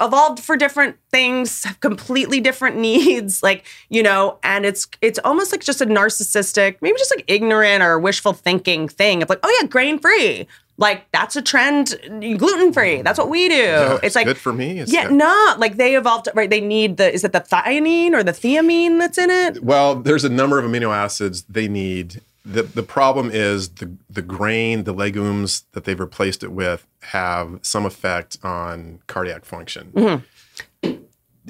evolved for different things, have completely different needs. Like, you know, and it's, it's almost like just a narcissistic, maybe just like ignorant or wishful thinking thing of like, oh yeah, grain free. Like that's a trend, gluten free. That's what we do. Yeah, it's, it's like good for me. It's yeah, good. No, like they evolved, right? They need the is it the thionine or the theamine that's in it? Well, there's a number of amino acids they need. the The problem is the the grain, the legumes that they've replaced it with have some effect on cardiac function. Mm-hmm.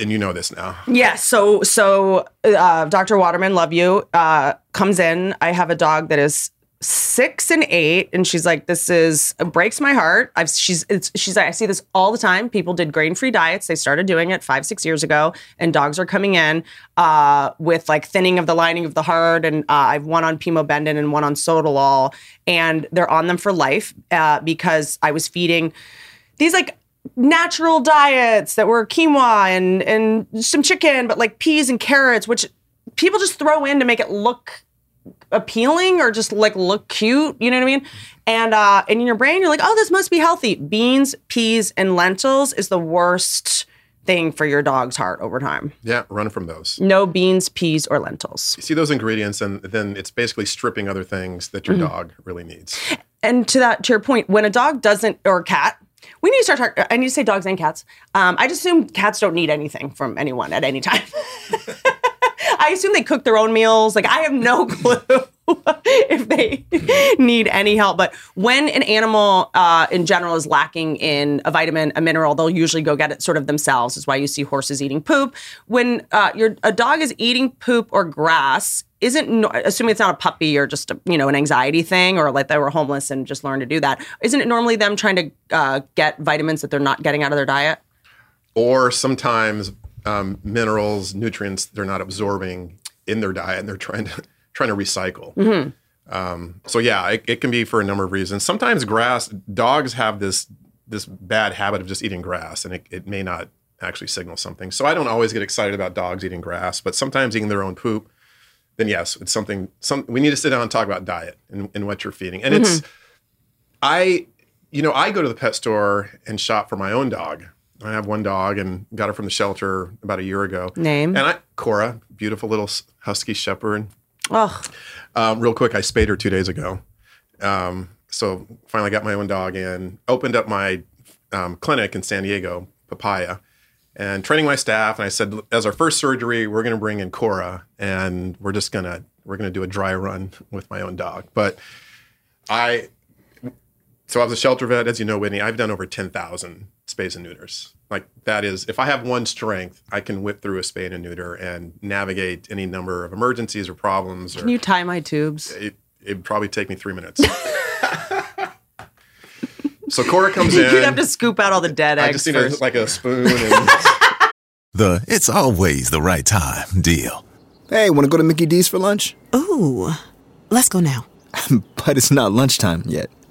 And you know this now. Yeah. So so uh, Doctor Waterman, love you. Uh, comes in. I have a dog that is six and eight, and she's like, "This is it breaks my heart." I've she's it's, she's like, I see this all the time. People did grain-free diets; they started doing it five, six years ago, and dogs are coming in uh, with like thinning of the lining of the heart. And uh, I've one on pimobendan and one on sotalol, and they're on them for life uh, because I was feeding these like natural diets that were quinoa and and some chicken, but like peas and carrots, which people just throw in to make it look appealing or just like look cute, you know what I mean? And uh, and in your brain, you're like, oh, this must be healthy. Beans, peas, and lentils is the worst thing for your dog's heart over time. Yeah, run from those. No beans, peas, or lentils. You see those ingredients, and then it's basically stripping other things that your mm-hmm. dog really needs. And to that, to your point, when a dog doesn't, or cat, we need to start talking, I need to say dogs and cats. Um, I just assume cats don't need anything from anyone at any time. I assume they cook their own meals. Like, I have no clue if they need any help. But when an animal uh, in general is lacking in a vitamin, a mineral, they'll usually go get it sort of themselves. That's why you see horses eating poop. When uh, your a dog is eating poop or grass, isn't, assuming it's not a puppy or just, a, you know, an anxiety thing or like they were homeless and just learned to do that, isn't it normally them trying to uh, get vitamins that they're not getting out of their diet? Or sometimes Um, minerals, nutrients they're not absorbing in their diet, and they're trying to trying to recycle. Mm-hmm. Um, so yeah, it, it can be for a number of reasons. Sometimes grass, dogs have this this bad habit of just eating grass, and it, it may not actually signal something. So I don't always get excited about dogs eating grass, but sometimes eating their own poop, then yes, it's something. Some we need to sit down and talk about diet and, and what you're feeding. And mm-hmm. it's I, you know, I go to the pet store and shop for my own dog. I have one dog and got her from the shelter about a year ago. Name? And I, Cora, beautiful little husky shepherd. Oh. Um, real quick, I spayed her two days ago. Um, so finally got my own dog in, opened up my um, clinic in San Diego, Papaya, and training my staff. And I said, as our first surgery, we're going to bring in Cora, and we're just going to, we're going to do a dry run with my own dog. But I, so I was a shelter vet, as you know, Whitney, I've done over ten thousand spays and neuters. Like that is, if I have one strength, I can whip through a spay and a neuter and navigate any number of emergencies or problems. Or, can you tie my tubes? It would probably take me three minutes. So Cora comes in. You'd have to scoop out all the dead eggs. I just need a, like a spoon. And the it's always the right time deal. Hey, want to go to Mickey D's for lunch? Ooh, let's go now. But it's not lunchtime yet.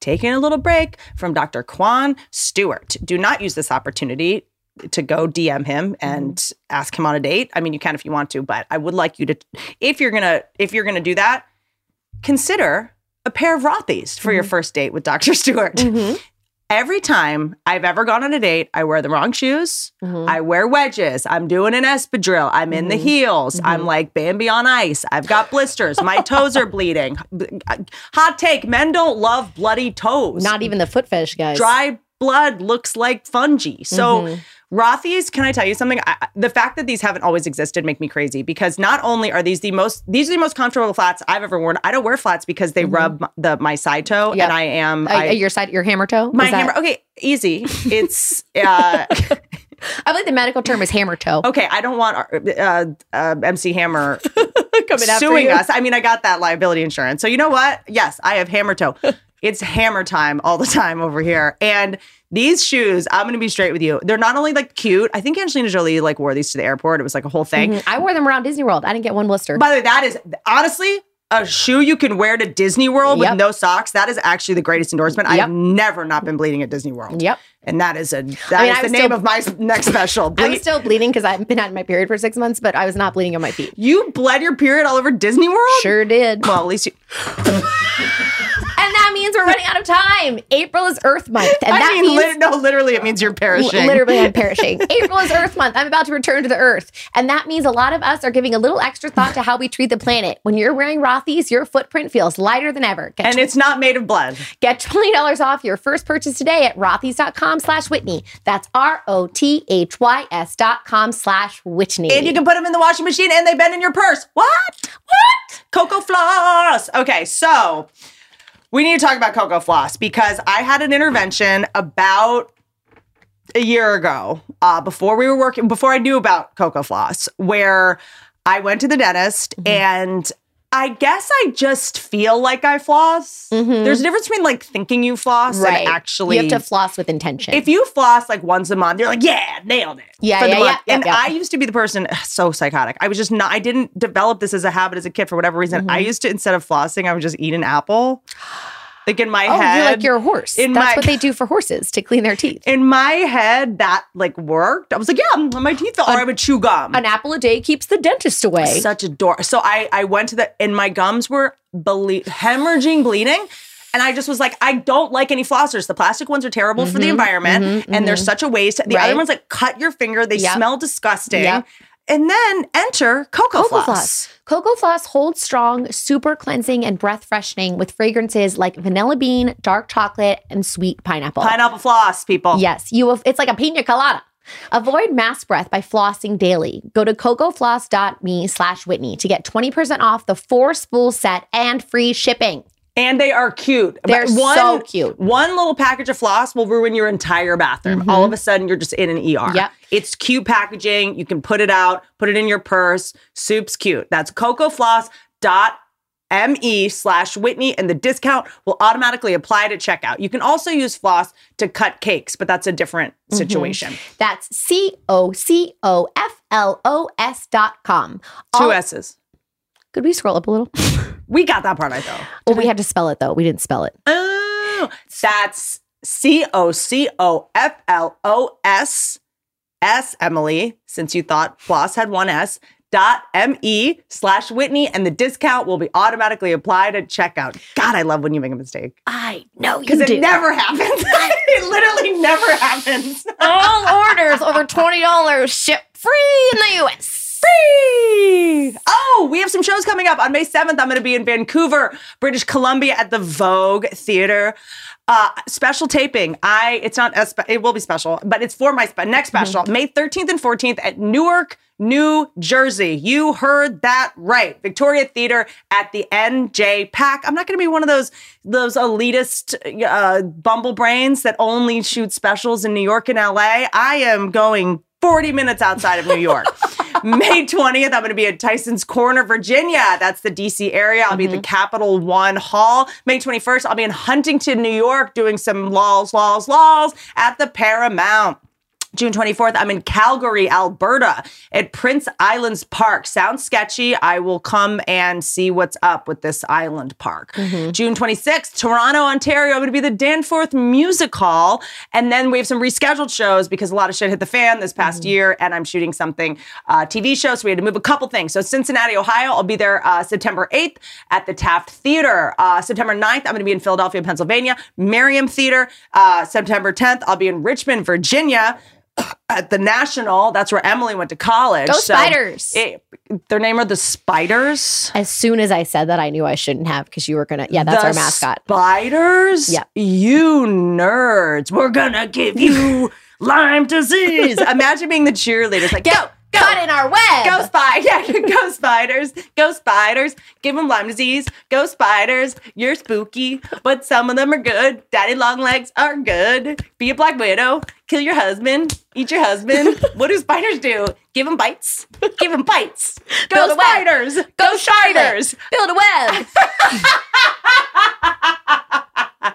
Taking a little break from Doctor Kwane Stewart. Do not use this opportunity to go D M him and ask him on a date. I mean, you can if you want to, but I would like you to, if you're gonna, if you're gonna do that, consider a pair of Rothy's for mm-hmm. your first date with Doctor Stewart. Mm-hmm. Every time I've ever gone on a date, I wear the wrong shoes. Mm-hmm. I wear wedges. I'm doing an espadrille. I'm in mm-hmm. the heels. Mm-hmm. I'm like Bambi on ice. I've got blisters. My toes are bleeding. Hot take, men don't love bloody toes. Not even the foot fetish guys. Dry blood looks like fungi. So mm-hmm. Rothy's, can I tell you something? I, the fact that these haven't always existed make me crazy, because not only are these the most, these are the most comfortable flats I've ever worn. I don't wear flats because they mm-hmm. rub the my side toe yep. and I am. Uh, I, your side, your hammer toe? My hammer, okay, easy. It's, uh, I believe the medical term is hammer toe. Okay, I don't want uh, uh, M C Hammer coming suing us. I mean, I got that liability insurance. So you know what? Yes, I have hammer toe. It's hammer time all the time over here. And these shoes, I'm going to be straight with you. They're not only like cute. I think Angelina Jolie like wore these to the airport. It was like a whole thing. Mm-hmm. I wore them around Disney World. I didn't get one blister. By the way, that is honestly a shoe you can wear to Disney World yep. with no socks. That is actually the greatest endorsement. Yep. I've never not been bleeding at Disney World. Yep. And that is a that I mean, is the name still, of my next special. Ble- I was still bleeding because I've been out in my period for six months, but I was not bleeding on my feet. You bled your period all over Disney World? Sure did. Well, at least you... And that means we're running out of time. April is Earth Month. And I that mean, means... Li- no, literally it means you're perishing. Literally I'm perishing. April is Earth Month. I'm about to return to the Earth. And that means a lot of us are giving a little extra thought to how we treat the planet. When you're wearing Rothy's, your footprint feels lighter than ever. Get and tw- it's not made of blood. Get twenty dollars off your first purchase today at Rothys dot com slash Whitney. That's R O T H Y S dot com slash Whitney. And you can put them in the washing machine and they bend in your purse. What? What? Coco Floss. Okay, so... we need to talk about Coco Floss, because I had an intervention about a year ago uh, before we were working, before I knew about Coco Floss, where I went to the dentist mm-hmm. and I guess I just feel like I floss. Mm-hmm. There's a difference between like thinking you floss right. and actually. You have to floss with intention. If you floss like once a month, you're like, yeah, nailed it. Yeah, for yeah, the month. yeah. And yeah, yeah. I used to be the person, so psychotic. I was just not, I didn't develop this as a habit as a kid for whatever reason. Mm-hmm. I used to, instead of flossing, I would just eat an apple. Like in my oh, head. Oh, you're like you're a horse. That's my, what they do for horses, to clean their teeth. In my head, that like worked. I was like, yeah, my teeth fell. Or I would chew gum. An apple a day keeps the dentist away. Such a dork. So I, I went to the, and my gums were ble- hemorrhaging, bleeding. And I just was like, I don't like any flossers. The plastic ones are terrible mm-hmm, for the environment. Mm-hmm, and they're mm-hmm. such a waste. The right? other ones like cut your finger. They yep. smell disgusting. Yep. And then enter Coco, Coco Floss. Floss. Coco Floss holds strong, super cleansing, and breath freshening with fragrances like vanilla bean, dark chocolate, and sweet pineapple. Pineapple floss, people. Yes, you. Have, it's like a piña colada. Avoid mass breath by flossing daily. Go to cocofloss.me slash Whitney to get twenty percent off the four-spool set and free shipping. And they are cute. They're one, so cute. One little package of floss will ruin your entire bathroom. Mm-hmm. All of a sudden, you're just in an E R. Yep. It's cute packaging. You can put it out, put it in your purse. Soup's cute. That's cocofloss.me slash Whitney, and the discount will automatically apply to checkout. You can also use floss to cut cakes, but that's a different situation. Mm-hmm. That's C-O-C-O-F-L-O-S dot com. Two All- S's. Could we scroll up a little? We got that part, I thought. Well, we had to spell it, though. We didn't spell it. Oh, that's C O C O F L O S S, Emily, since you thought floss had one S, dot M-E slash Whitney, and the discount will be automatically applied at checkout. God, I love when you make a mistake. I know you do. Because it never happens. It literally never happens. All orders over twenty dollars ship free in the U S Free. Oh, we have some shows coming up. On May seventh, I'm going to be in Vancouver, British Columbia at the Vogue Theater. Uh, special taping. I It's not, a spe- it will be special, but it's for my spe- next special. Mm-hmm. May thirteenth and fourteenth at Newark, New Jersey. You heard that right. Victoria Theater at the N J Pack. I'm not going to be one of those those elitist uh, bumble brains that only shoot specials in New York and L A. I am going forty minutes outside of New York. May twentieth, I'm going to be at Tyson's Corner, Virginia. That's the D C area. I'll mm-hmm. be at the Capital One Hall. May twenty-first, I'll be in Huntington, New York, doing some lols, lols, lols at the Paramount. June twenty-fourth, I'm in Calgary, Alberta at Prince Islands Park. Sounds sketchy. I will come and see what's up with this island park. Mm-hmm. June twenty-sixth, Toronto, Ontario. I'm going to be the Danforth Music Hall. And then we have some rescheduled shows because a lot of shit hit the fan this past mm-hmm. year. And I'm shooting something, uh, T V show. So we had to move a couple things. So Cincinnati, Ohio, I'll be there uh, September eighth at the Taft Theater. Uh, September ninth, I'm going to be in Philadelphia, Pennsylvania, Merriam Theater. Uh, September tenth, I'll be in Richmond, Virginia, at the National. That's where Emily went to college. Go so Spiders. It, their name are the Spiders. As soon as I said that, I knew I shouldn't have, because you were going to, yeah, that's the our mascot. Spiders? Yeah. You nerds. We're going to give you Lyme disease. Imagine being the cheerleaders. Like, go, go. Cut in our web. Go, spy. Yeah, go, spiders. Go, spiders. Give them Lyme disease. Go, spiders. You're spooky, but some of them are good. Daddy long legs are good. Be a black widow. Kill your husband. Eat your husband. What do spiders do? Give them bites. Give them bites. Go, Build spiders. Go, go shiners. Build a web.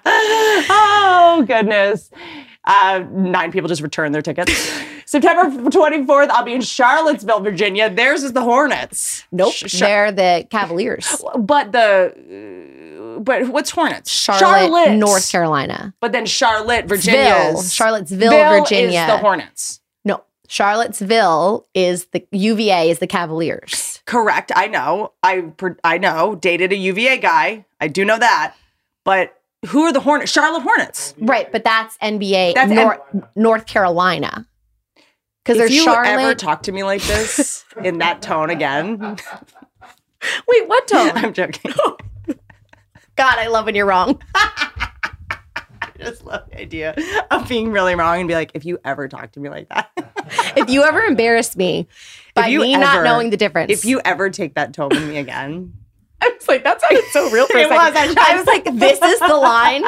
Oh, goodness. Uh, nine people just returned their tickets. September twenty-fourth, I'll be in Charlottesville, Virginia. Theirs is the Hornets. Nope. Sh- they're the Cavaliers. But the, but what's Hornets? Charlotte, Charlotte. North Carolina. But then Charlotte, Virginia. Charlottesville, Ville Virginia. Is the Hornets. No. Charlottesville is the, U V A is the Cavaliers. Correct. I know. I, I know. Dated a U V A guy. I do know that. But who are the Hornets? Charlotte Hornets. Right, but that's N B A, that's Nor- N- North Carolina. Because there's Charlotte. If you ever talk to me like this, in that tone again. Wait, what tone? I'm joking. God, I love when you're wrong. I just love the idea of being really wrong and be like, if you ever talk to me like that. If you ever embarrass me by me ever, not knowing the difference. If you ever take that tone with me again. I was like, that sounded so real for a second. Was, I, I was like, this is the line?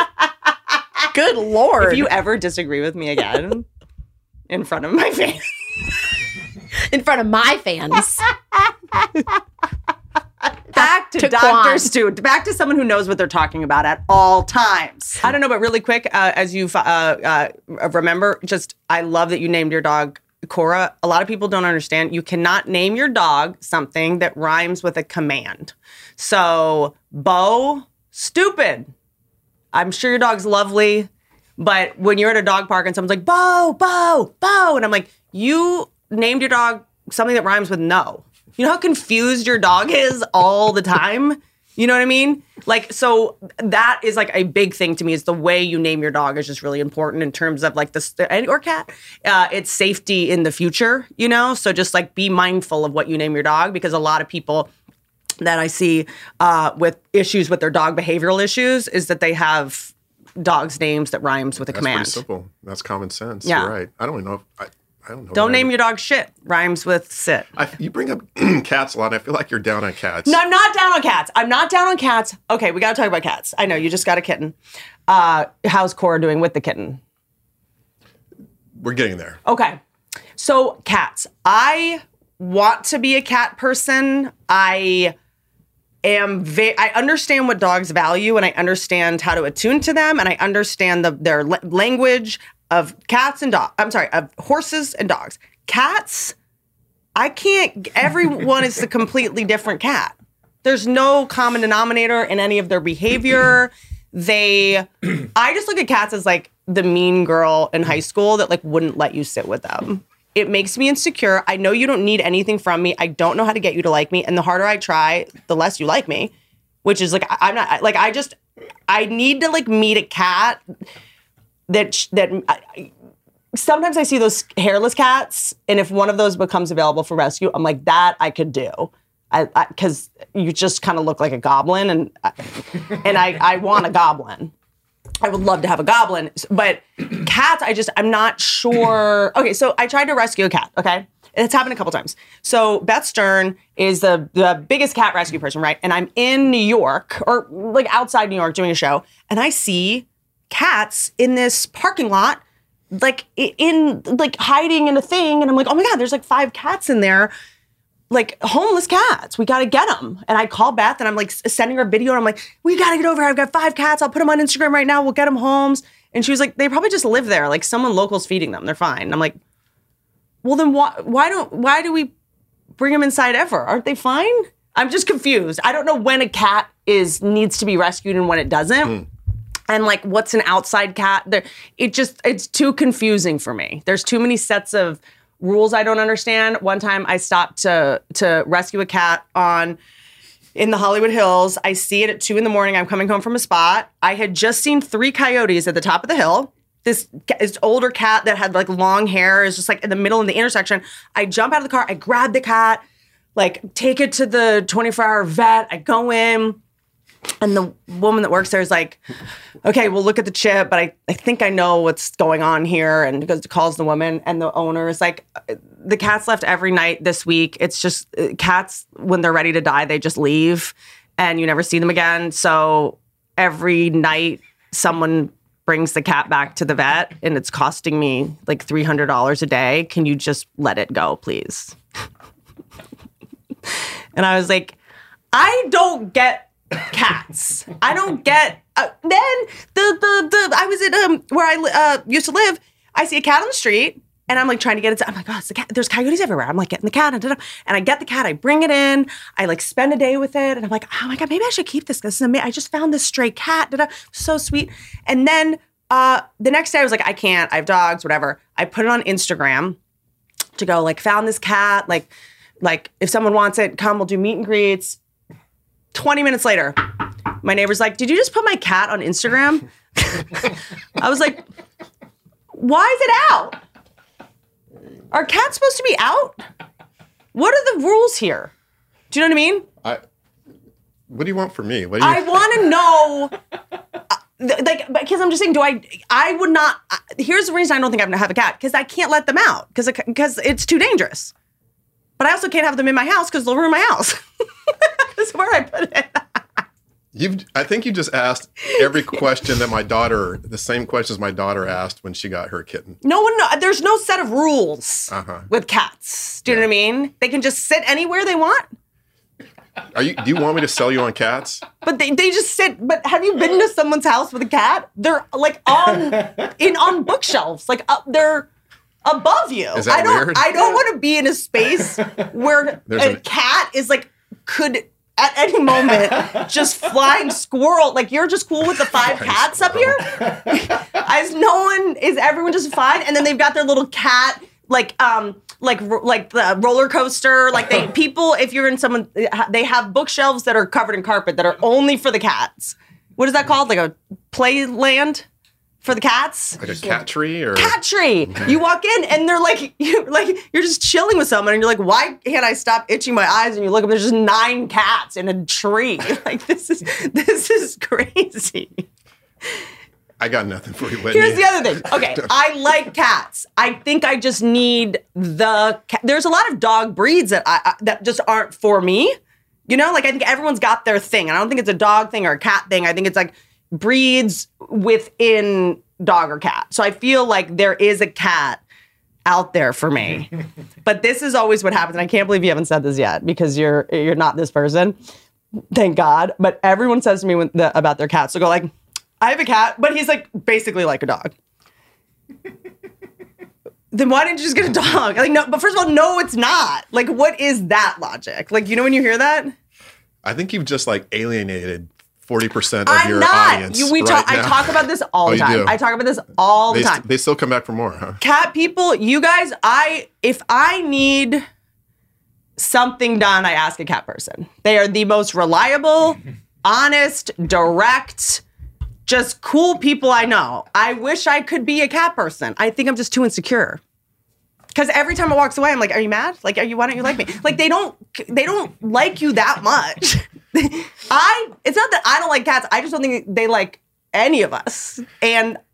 Good Lord. If you ever disagree with me again, in front of my fans. In front of my fans. Back to, to Doctor Stu. Back to someone who knows what they're talking about at all times. I don't know, but really quick, uh, as you uh, uh, remember, just I love that you named your dog Cora. A lot of people don't understand. You cannot name your dog something that rhymes with a command. So, Bo, stupid. I'm sure your dog's lovely, but when you're at a dog park and someone's like, Bo, Bo, Bo, and I'm like, you named your dog something that rhymes with no. You know how confused your dog is all the time? You know what I mean? Like, so that is like a big thing to me, is the way you name your dog is just really important in terms of like this, or cat, uh, it's safety in the future, you know? So just like be mindful of what you name your dog, because a lot of people that I see uh, with issues with their dog, behavioral issues, is that they have dogs' names that rhymes with a That's command. That's pretty simple. That's common sense. Yeah. You're right. I don't even know if... I- I don't know. Don't name your dog shit. Rhymes with sit. I, you bring up cats a lot. I feel like you're down on cats. No, I'm not down on cats. I'm not down on cats. Okay, we got to talk about cats. I know, you just got a kitten. Uh, how's Cora doing with the kitten? We're getting there. Okay. So, cats. I want to be a cat person. I... Am va- I understand what dogs value, and I understand how to attune to them, and I understand the, their la- language of cats and dogs. I'm sorry, of horses and dogs. Cats, I can't. Everyone is a completely different cat. There's no common denominator in any of their behavior. They, I just look at cats as like the mean girl in high school that like wouldn't let you sit with them. It makes me insecure. I know you don't need anything from me. I don't know how to get you to like me. And the harder I try, the less you like me, which is like, I'm not like, I just, I need to like meet a cat that, that I, sometimes I see those hairless cats. And if one of those becomes available for rescue, I'm like, that I could do. I, I cause you just kind of look like a goblin, and, and I, I want a goblin. I would love to have a goblin, but cats, I just, I'm not sure. Okay, so I tried to rescue a cat, okay? It's happened a couple times. So Beth Stern is the, the biggest cat rescue person, right? And I'm in New York, or like outside New York doing a show, and I see cats in this parking lot, like in, like hiding in a thing. And I'm like, oh my God, there's like five cats in there. Like homeless cats, we gotta get them. And I call Beth and I'm like sending her a video and I'm like, we gotta get over here. I've got five cats. I'll put them on Instagram right now. We'll get them homes. And she was like, they probably just live there. Like someone local's feeding them. They're fine. And I'm like, well then why, why don't, why do we bring them inside ever? Aren't they fine? I'm just confused. I don't know when a cat is, needs to be rescued and when it doesn't. Mm. And like, what's an outside cat? There, it just, it's too confusing for me. There's too many sets of rules I don't understand. One time I stopped to to rescue a cat on in the Hollywood Hills. I see it at two in the morning. I'm coming home from a spot. I had just seen three coyotes at the top of the hill. This, this older cat that had like long hair is just like in the middle of the intersection. I jump out of the car. I grab the cat, like take it to the twenty-four hour vet. I go in. And the woman that works there is like, okay, we'll look at the chip, but I, I think I know what's going on here. And goes, calls the woman, and the owner is like, the cat's left every night this week. It's just cats, when they're ready to die, they just leave and you never see them again. So every night someone brings the cat back to the vet and it's costing me like three hundred dollars a day. Can you just let it go, please? And I was like, I don't get cats. I don't get. Uh, then the the the I was at um where I uh, used to live. I see a cat on the street, and I'm like trying to get it. To, I'm like, oh, it's the cat. There's coyotes everywhere. I'm like getting the cat, and I get the cat. I bring it in. I like spend a day with it, and I'm like, oh my god, maybe I should keep this. This is amazing. I just found this stray cat. Da-da. So sweet. And then uh the next day, I was like, I can't. I have dogs. Whatever. I put it on Instagram to go like found this cat. Like like if someone wants it, come. We'll do meet and greets. twenty minutes later, my neighbor's like, did you just put my cat on Instagram? I was like, why is it out? Are cats supposed to be out? What are the rules here? Do you know what I mean? I, what do you want from me? What do you- I want to know, uh, like, because I'm just saying, do I, I would not, uh, here's the reason I don't think I'm going to have a cat, because I can't let them out, because because it's too dangerous. But I also can't have them in my house, because they'll ruin my house. That's where I put it. You've, I think you just asked every question that my daughter, the same questions my daughter asked when she got her kitten. No one, no, there's no set of rules uh-huh. with cats. Do you yeah. know what I mean? They can just sit anywhere they want. Are you? Do you want me to sell you on cats? But they, they just sit. But have you been to someone's house with a cat? They're like on in on bookshelves, like up there. Above you. Is that I don't weird? I don't want to be in a space where There's a an... cat is like could at any moment just flying squirrel. Like you're just cool with the five flying cats squirrel. Up here. As no one is everyone just fine. And then they've got their little cat like um like like the roller coaster. Like they people if you're in someone they have bookshelves that are covered in carpet that are only for the cats. What is that called? Like a play land? For the cats, like a cat tree or cat tree. You walk in and they're like, you like you're just chilling with someone, and you're like, why can't I stop itching my eyes? And you look up, there's just nine cats in a tree. Like this is this is crazy. I got nothing for you, Whitney. Here's the other thing. Okay, I like cats. I think I just need the. Cat. There's a lot of dog breeds that I that just aren't for me. You know, like I think everyone's got their thing, and I don't think it's a dog thing or a cat thing. I think it's like. Breeds within dog or cat. So I feel like there is a cat out there for me. But this is always what happens. And I can't believe you haven't said this yet because you're you're not this person. Thank God. But everyone says to me when the, about their cats. They'll go like, I have a cat, but he's like basically like a dog. Then why didn't you just get a dog? Like no, but first of all, no, it's not. Like what is that logic? Like, you know when you hear that? I think you've just like alienated forty percent of I'm your not. Audience you, we right talk, now. I talk about this all the oh, time. Do. I talk about this all they the time. St- they still come back for more, huh? Cat people, you guys, I if I need something done, I ask a cat person. They are the most reliable, honest, direct, just cool people I know. I wish I could be a cat person. I think I'm just too insecure. Because every time I walks away, I'm like, are you mad? Like, are you? Why don't you like me? Like, they don't they don't like you that much. I it's not that I don't like cats. I just don't think they like any of us. And That's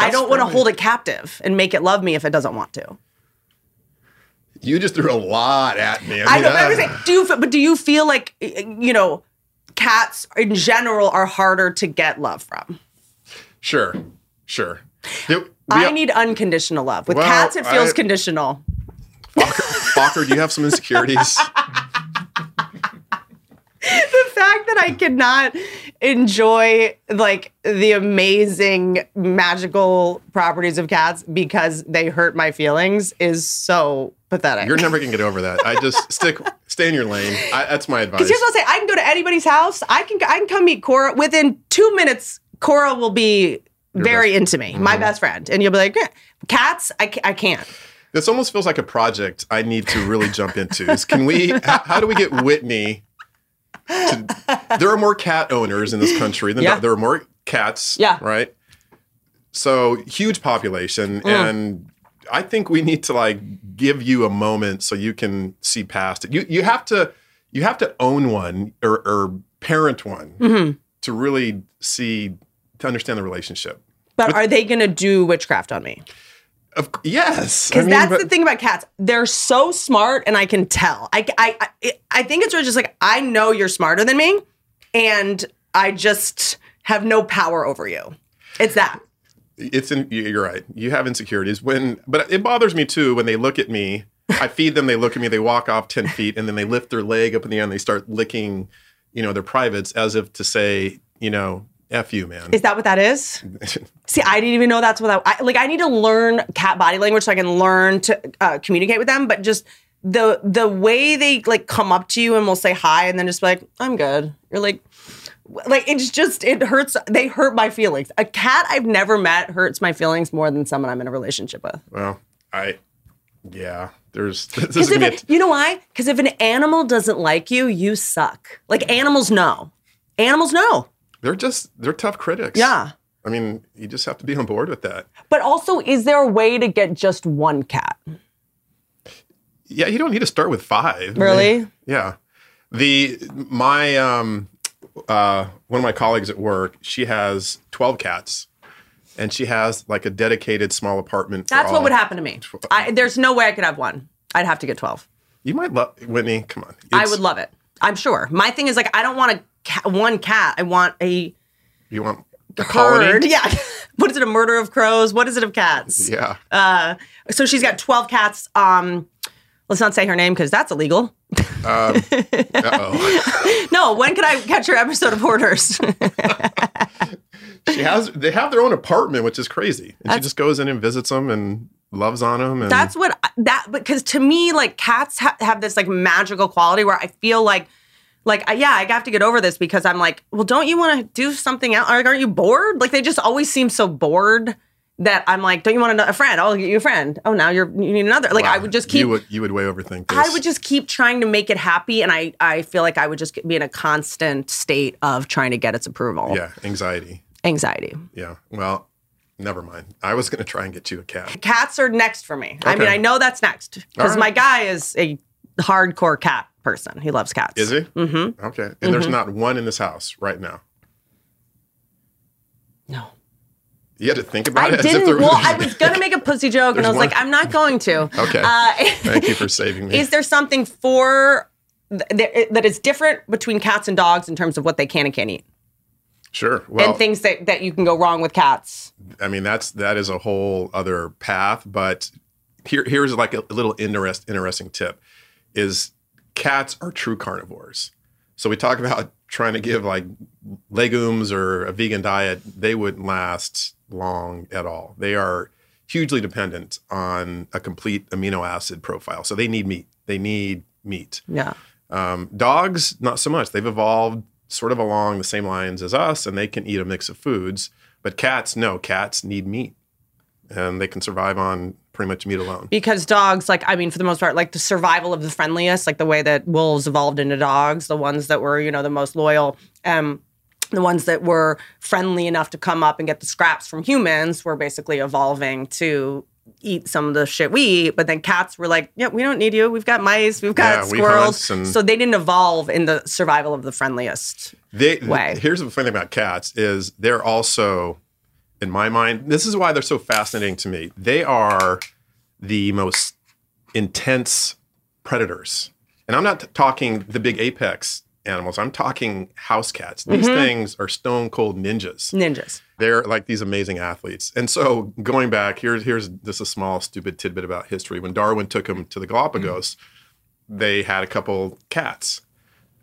I don't want to hold it captive and make it love me if it doesn't want to. You just threw a lot at me. I, I mean, know, but I was saying, do you feel, but do you feel like, you know, cats in general are harder to get love from? Sure, sure. It, We I need unconditional love. With well, cats, it feels I, conditional. Fokker, do you have some insecurities? The fact that I cannot enjoy like the amazing magical properties of cats because they hurt my feelings is so pathetic. You're never gonna get over that. I just stick, stay in your lane. I, that's my advice. Because here's what I'll say: I can go to anybody's house. I can, I can come meet Cora. Within two minutes, Cora will be. Your very best. Into me, mm-hmm. my best friend. And you'll be like, yeah. Cats, I, I can't. This almost feels like a project I need to really jump into. Is can we, how, how do we get Whitney to, there are more cat owners in this country than yeah. there are more cats, yeah. right? So huge population. Mm. And I think we need to like give you a moment so you can see past it. You you have to, you have to own one or, or parent one. Mm-hmm. to really see, to understand the relationship. But with, are they going to do witchcraft on me? Of, yes. Because I mean, that's but, the thing about cats. They're so smart, and I can tell. I, I, I, I think it's really just like, I know you're smarter than me, and I just have no power over you. It's that. It's in, you're right. You have insecurities. When, but it bothers me, too, when they look at me. I feed them, they look at me, they walk off ten feet, and then they lift their leg up in the air, and they start licking, you know, their privates as if to say, you know, F you, man. Is that what that is? See, I didn't even know that's what that, I, like, I need to learn cat body language so I can learn to uh, communicate with them, but just the the way they, like, come up to you and will say hi and then just be like, I'm good. You're like... Like, it's just, it hurts. They hurt my feelings. A cat I've never met hurts my feelings more than someone I'm in a relationship with. Well, I, yeah, there's, this is gonna be a t- you know why? Because if an animal doesn't like you, you suck. Like, animals know. Animals know. They're just, they're tough critics. Yeah. I mean, you just have to be on board with that. But also, is there a way to get just one cat? Yeah, you don't need to start with five. Really? I mean, yeah. The, my, um... Uh, one of my colleagues at work, she has twelve cats, and she has like a dedicated small apartment. That's what would happen to me. I, there's no way I could have one. I'd have to get twelve. You might love, Whitney, come on. It's, I would love it. I'm sure. My thing is like, I don't want a cat, one cat. I want a... You want a herd. Colony? Yeah. What is it, a murder of crows? What is it of cats? Yeah. Uh, so she's got twelve cats. Um, let's not say her name because that's illegal. Um, uh-oh. No, when can I catch your episode of Hoarders? She has. They have their own apartment, which is crazy. And that's, she just goes in and visits them and loves on them. And that's what that because to me, like cats ha- have this like magical quality where I feel like, like yeah, I have to get over this because I'm like, well, don't you want to do something else? Like, aren't you bored? Like they just always seem so bored. That I'm like, don't you want a friend? I'll get you a friend. Oh, now you're you need another. Like wow. I would just keep. You would, you would way overthink this. I would just keep trying to make it happy, and I I feel like I would just be in a constant state of trying to get its approval. Yeah, anxiety. Anxiety. Yeah. Well, never mind. I was gonna try and get you a cat. Cats are next for me. Okay. I mean, I know that's next because right. My guy is a hardcore cat person. He loves cats. Is he? Mm-hmm. Okay. And mm-hmm. There's not one in this house right now. No. You had to think about I it? I didn't. As if there, well, I was going to make a pussy joke, and I was one. Like, I'm not going to. Okay. Uh, Thank you for saving me. Is there something for th- that is different between cats and dogs in terms of what they can and can't eat? Sure. Well, and things that, that you can go wrong with cats. I mean, that's that is a whole other path, but here here's like a little interest, interesting tip is cats are true carnivores. So we talk about trying to give like legumes or a vegan diet, they wouldn't last long at all. They are hugely dependent on a complete amino acid profile. So they need meat. They need meat. Yeah. Um, dogs, not so much. They've evolved sort of along the same lines as us, and they can eat a mix of foods. But cats, no. Cats need meat. And they can survive on pretty much meat alone. Because dogs, like, I mean, for the most part, like the survival of the friendliest, like the way that wolves evolved into dogs, the ones that were, you know, the most loyal, um, the ones that were friendly enough to come up and get the scraps from humans were basically evolving to eat some of the shit we eat. But then cats were like, yeah, we don't need you. We've got mice. We've got yeah, squirrels. We and- so they didn't evolve in the survival of the friendliest they, way. Here's the funny thing about cats is they're also... In my mind, this is why they're so fascinating to me. They are the most intense predators. And I'm not t- talking the big apex animals. I'm talking house cats. These mm-hmm. things are stone cold ninjas. Ninjas. They're like these amazing athletes. And so going back, here's here's just a small stupid tidbit about history. When Darwin took them to the Galapagos, mm-hmm. they had a couple cats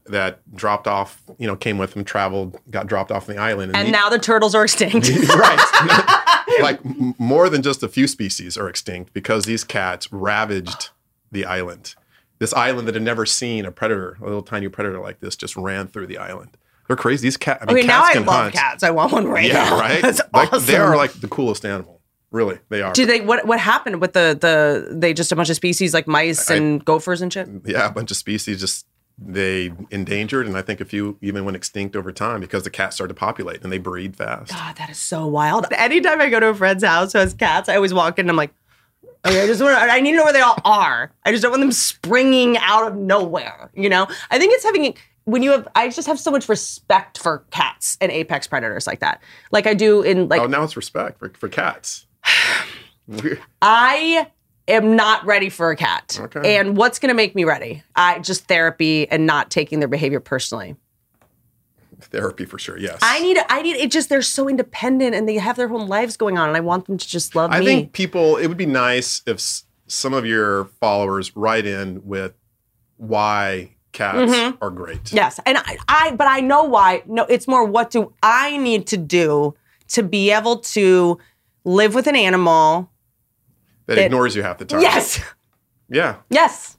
that dropped off, you know, came with them, traveled, got dropped off on the island. And, and the, now the turtles are extinct. Right. Like m- more than just a few species are extinct because these cats ravaged the island. This island that had never seen a predator, a little tiny predator like this, just ran through the island. They're crazy. These cat, I mean, okay, cats can hunt. Now I love cats. I want one right yeah, now. Yeah, right? That's like, awesome. They are like the coolest animal. Really, they are. Do they? What What happened with the, the, they just a bunch of species like mice I, and gophers and shit? Yeah, a bunch of species just... They endangered, and I think a few even went extinct over time because the cats started to populate, and they breed fast. God, that is so wild. Anytime I go to a friend's house who has cats, I always walk in and I'm like, okay, I just want to, I need to know where they all are. I just don't want them springing out of nowhere, you know? I think it's having when you have, I just have so much respect for cats and apex predators like that. Like I do in like. Oh, now it's respect for, for cats. I am not ready for a cat. Okay. And what's going to make me ready? I just therapy and not taking their behavior personally. Therapy for sure, yes. I need, I need, it just, they're so independent and they have their whole lives going on and I want them to just love I me. I think people, it would be nice if s some of your followers write in with why cats mm-hmm. are great. Yes, and I, I, but I know why. No, it's more what do I need to do to be able to live with an animal that, that ignores you half the time. Yes. Yeah. Yes.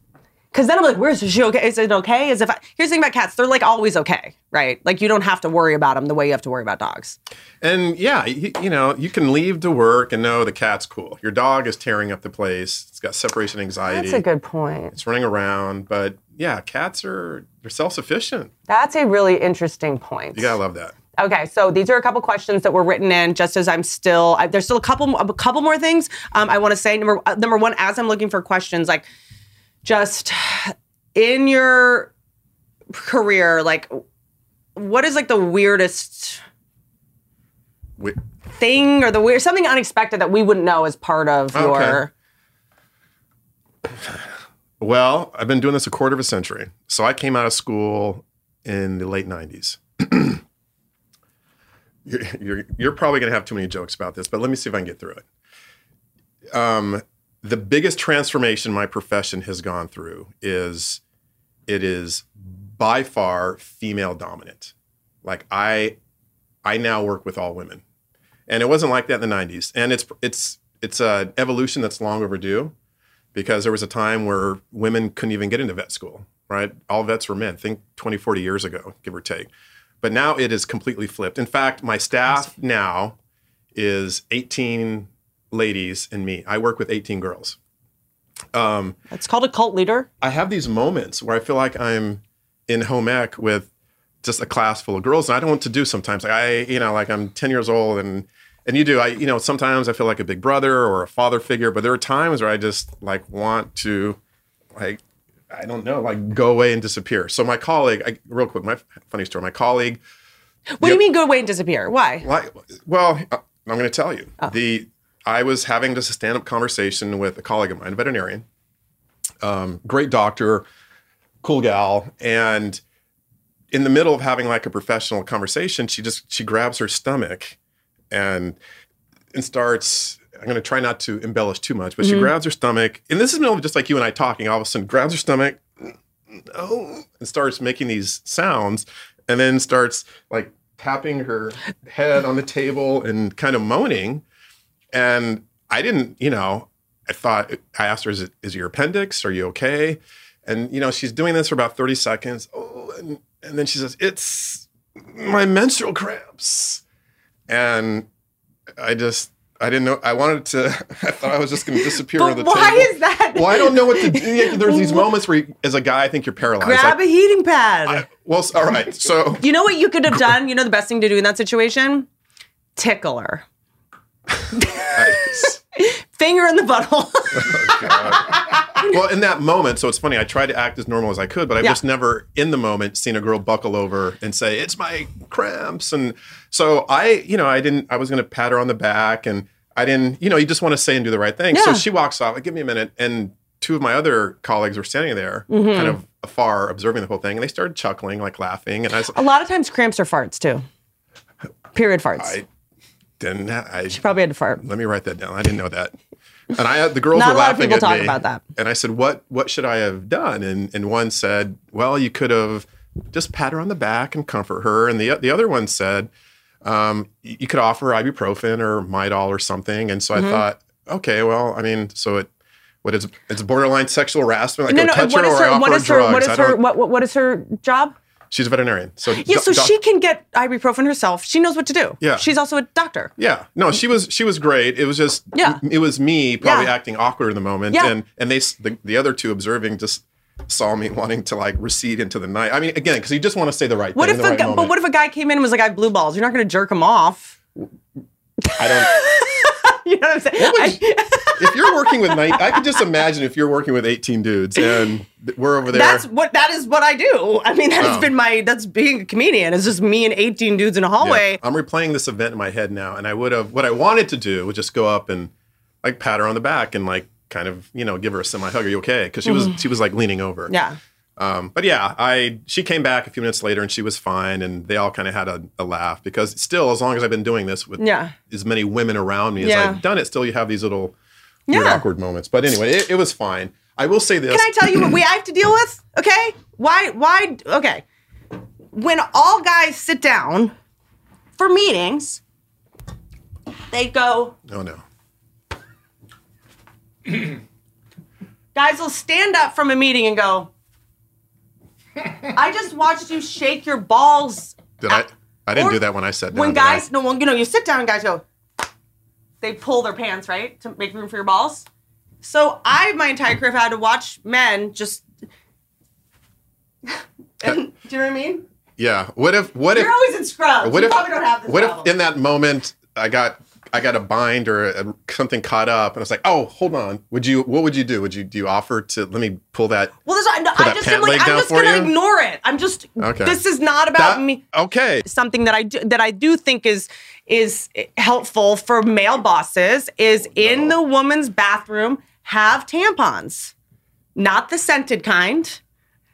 Because then I'm like, where's she okay? Is it okay? Is if I, here's the thing about cats, they're like always okay, right? Like you don't have to worry about them the way you have to worry about dogs. And yeah, you, you know, you can leave to work and know the cat's cool. Your dog is tearing up the place. It's got separation anxiety. That's a good point. It's running around, but yeah, cats are they're self-sufficient. That's a really interesting point. You gotta love that. Okay, so these are a couple questions that were written in. Just as I'm still, I, there's still a couple, a couple more things um, I want to say. Number number one, as I'm looking for questions, like just in your career, like what is like the weirdest Wait. thing or the weird something unexpected that we wouldn't know as part of oh, your. Okay. Well, I've been doing this a quarter of a century, so I came out of school in the late nineties. You're, you're, you're probably going to have too many jokes about this, but let me see if I can get through it. Um, the biggest transformation my profession has gone through is it is by far female dominant. Like I, I now work with all women, and it wasn't like that in the nineties. And it's it's it's an evolution that's long overdue, because there was a time where women couldn't even get into vet school. Right, all vets were men. Think twenty, forty years ago, give or take. But now it is completely flipped. In fact, my staff now is eighteen ladies and me. I work with eighteen girls. Um, it's called a cult leader. I have these moments where I feel like I'm in home ec with just a class full of girls, and I don't know what to do sometimes. Like I, you know, like I'm ten years old, and and you do. I, you know, sometimes I feel like a big brother or a father figure, but there are times where I just like want to, like. I don't know, like go away and disappear. So my colleague, I, real quick, my funny story, my colleague. What do you know, mean go away and disappear? Why? Like, well, I'm going to tell you. Oh. The I was having just a stand-up conversation with a colleague of mine, a veterinarian, um, great doctor, cool gal. And in the middle of having like a professional conversation, she just, she grabs her stomach and, and starts, I'm going to try not to embellish too much, but mm-hmm. she grabs her stomach. And this is middle of just like you and I talking. All of a sudden, grabs her stomach oh, and starts making these sounds and then starts like tapping her head on the table and kind of moaning. And I didn't, you know, I thought, I asked her, is it, is your appendix? Are you okay? And, you know, she's doing this for about thirty seconds. Oh, and, and then she says, it's my menstrual cramps. And I just... I didn't know. I wanted to. I thought I was just going to disappear on the table. Why is that? Well, I don't know what to do. There's these moments where, you, as a guy, I think you're paralyzed. Grab like, a heating pad. I, well, all right. So you know what you could have done. You know the best thing to do in that situation? Tickle her. Nice. Finger in the butthole. Oh, God. Well, in that moment, so it's funny. I tried to act as normal as I could, but I've yeah. just never, in the moment, seen a girl buckle over and say, "It's my cramps." And so I, you know, I didn't. I was going to pat her on the back, and I didn't. You know, you just want to say and do the right thing. Yeah. So she walks off. Like, give me a minute. And two of my other colleagues were standing there, mm-hmm. kind of afar, observing the whole thing, and they started chuckling, like laughing. And I was, a lot of times, cramps are farts too. Period farts. I, Didn't I, she probably had to fart. Let me write that down. I didn't know that. And I, the girls Not were laughing at me. Not a lot of people talk about that. And I said, "What? What should I have done?" And and one said, "Well, you could have just pat her on the back and comfort her." And the the other one said, um, "You could offer ibuprofen or Midol or something." And so mm-hmm. I thought, okay, well, I mean, so it what is it's borderline sexual harassment? Like no, no, touch what her is her, or offer what is her, drugs. What is her? What, what is her job? She's a veterinarian. So yeah, so she can get ibuprofen herself. She knows what to do. Yeah. She's also a doctor. Yeah. No, she was she was great. It was just yeah. it was me probably yeah. acting awkward in the moment. Yeah. And and they the, the other two observing just saw me wanting to like recede into the night. I mean, again, because you just want to say the right what thing. What if in the a right but what if a guy came in and was like, "I have blue balls"? You're not going to jerk him off. I don't You know what I'm saying? What would you, I, if you're working with nineteen, I could just imagine if you're working with eighteen dudes and we're over there. That's what, that is what I do. I mean, that oh. has been my, that's being a comedian. It's just me and eighteen dudes in a hallway. Yeah. I'm replaying this event in my head now. And I would have, what I wanted to do was just go up and like pat her on the back and like kind of, you know, give her a semi hug. Are you okay? Cause she mm. was, she was like leaning over. Yeah. Um, but yeah, I, she came back a few minutes later and she was fine. And they all kind of had a, a laugh because still, as long as I've been doing this with yeah. as many women around me as yeah. I've done it, still you have these little weird, yeah. awkward moments. But anyway, it, it was fine. I will say this. Can I tell you what we have to deal with? Okay. Why, why, okay. When all guys sit down for meetings, they go. Oh no. Guys will stand up from a meeting and go, I just watched you shake your balls. Did I? I didn't or, do that when I sat down. When guys, no, well, you know, you sit down and guys go, they pull their pants, right? To make room for your balls. So I, my entire career, have had to watch men just, and, do you know what I mean? Yeah. What if, what You're if. You're always in scrubs. What you if, probably don't have this What problem. If in that moment I got, I got a bind or a, something caught up, and I was like, "Oh, hold on. Would you? What would you do? Would you do you offer to let me pull that? Well, there's, no, pull I that just pant like, leg I'm down just for gonna you? Ignore it. I'm just. Okay. This is not about that, me. Okay. Something that I do that I do think is is helpful for male bosses is oh, no. in the woman's bathroom have tampons, not the scented kind,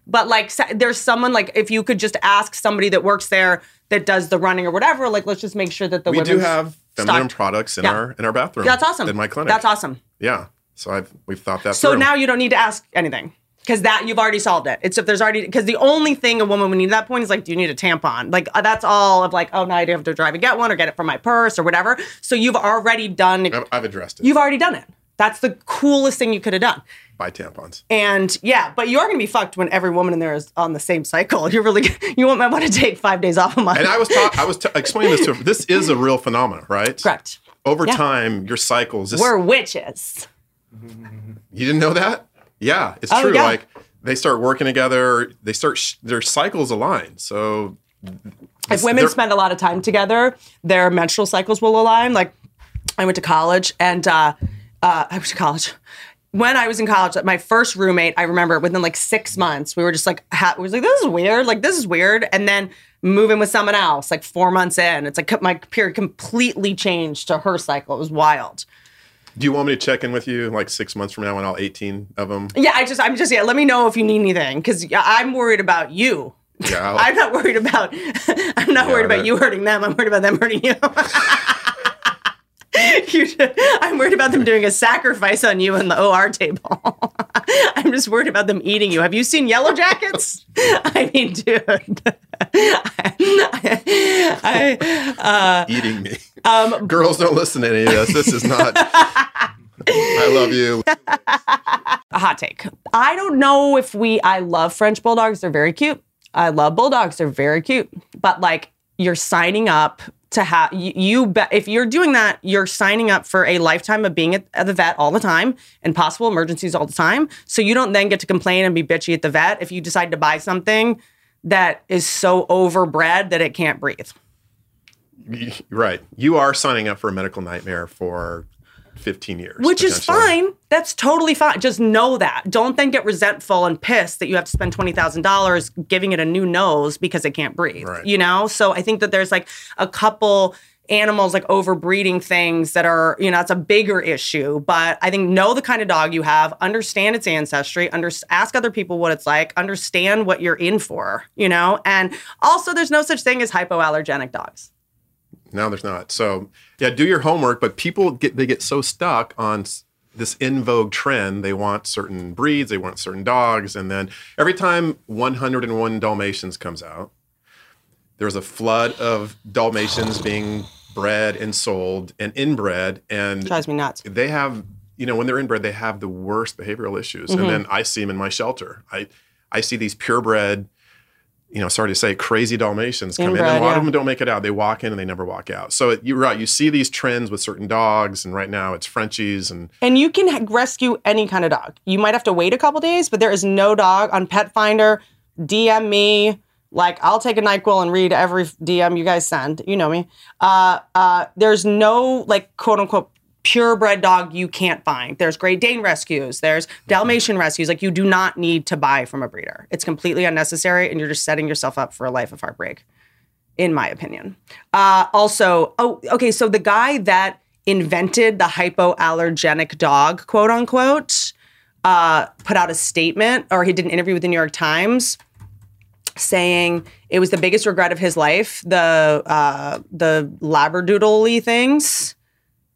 but like there's someone like if you could just ask somebody that works there that does the running or whatever. Like let's just make sure that the we do have. Feminine stocked. Products in yeah. our in our bathroom. That's awesome. In my clinic. That's awesome. Yeah. So I've we've thought that. So through. Now you don't need to ask anything because that you've already solved it. It's if there's already because the only thing a woman would need at that point is like, do you need a tampon? Like uh, that's all of like, oh now I do have to drive and get one or get it from my purse or whatever. So you've already done. I've, I've addressed it. You've already done it. That's the coolest thing you could have done. Buy tampons. And yeah, but you're going to be fucked when every woman in there is on the same cycle. You're really, you won't want to take five days off a month. And I was ta- I was ta- explaining this to her. This is a real phenomenon, right? Correct. Over yeah. time, your cycles. This, We're witches. You didn't know that? Yeah, it's oh, true. Yeah. Like they start working together. They start, sh- their cycles align. So. If women spend a lot of time together, their menstrual cycles will align. Like I went to college and uh, uh, I went to college. When I was in college, my first roommate, I remember within like six months, we were just like, ha- we was like, this is weird. Like, this is weird. And then moving with someone else, like four months in, it's like my period completely changed to her cycle. It was wild. Do you want me to check in with you like six months from now on all eighteen of them? Yeah, I just, I'm just, yeah, let me know if you need anything because I'm worried about you. Yeah, I'm not worried about, I'm not yeah, worried about you hurting them. I'm worried about them hurting you. You should, I'm worried about them doing a sacrifice on you on the O R table. I'm just worried about them eating you. Have you seen Yellow Jackets? I mean, dude. I, I, uh, eating me. Um, Girls, don't listen to any of this. This is not... I love you. A hot take. I don't know if we... I love French Bulldogs. They're very cute. I love Bulldogs. They're very cute. But, like, you're signing up... to have you, you be, if you're doing that, you're signing up for a lifetime of being at, at the vet all the time and possible emergencies all the time. So you don't then get to complain and be bitchy at the vet if you decide to buy something that is so overbred that it can't breathe. Right. You are signing up for a medical nightmare for fifteen years. Which is fine. That's totally fine. Just know that. Don't then get resentful and pissed that you have to spend twenty thousand dollars giving it a new nose because it can't breathe, right. You know? So I think that there's like a couple animals like overbreeding things that are, you know, it's a bigger issue. But I think know the kind of dog you have, understand its ancestry, under, ask other people what it's like, understand what you're in for, you know? And also there's no such thing as hypoallergenic dogs. No, there's not. So yeah, do your homework. But people get they get so stuck on this in vogue trend. They want certain breeds. They want certain dogs. And then every time one hundred and one Dalmatians comes out, there's a flood of Dalmatians being bred and sold and inbred. And drives me nuts. They have, you know, when they're inbred, they have the worst behavioral issues. Mm-hmm. And then I see them in my shelter. I I see these purebred. You know, sorry to say, crazy Dalmatians come Inbred, in. And a lot yeah. of them don't make it out. They walk in and they never walk out. So it, you're right. You see these trends with certain dogs. And right now it's Frenchies. And and you can ha- rescue any kind of dog. You might have to wait a couple days, but there is no dog on Pet Finder. D M me. Like, I'll take a NyQuil and read every D M you guys send. You know me. Uh, uh, there's no, like, quote-unquote purebred dog you can't find. There's Great Dane rescues. There's Dalmatian rescues. Like, you do not need to buy from a breeder. It's completely unnecessary, and you're just setting yourself up for a life of heartbreak, in my opinion. Uh, also, oh, okay, so the guy that invented the hypoallergenic dog, quote unquote, uh, put out a statement, or he did an interview with the New York Times, saying it was the biggest regret of his life, the uh, the Labradoodle-y things.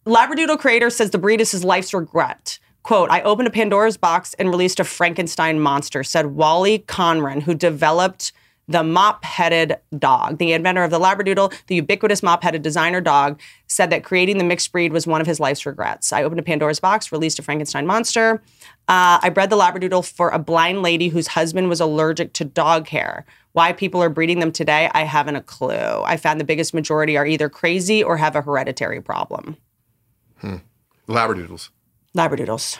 Labradoodle creator says the breed is his life's regret. Quote, I opened a Pandora's box and released a Frankenstein monster, said Wally Conron, who developed the mop-headed dog. The inventor of the Labradoodle, the ubiquitous mop-headed designer dog, said that creating the mixed breed was one of his life's regrets. I opened a Pandora's box, released a Frankenstein monster. Uh, I bred the Labradoodle for a blind lady whose husband was allergic to dog hair. Why people are breeding them today, I haven't a clue. I found the biggest majority are either crazy or have a hereditary problem. Hmm. Labradoodles. Labradoodles.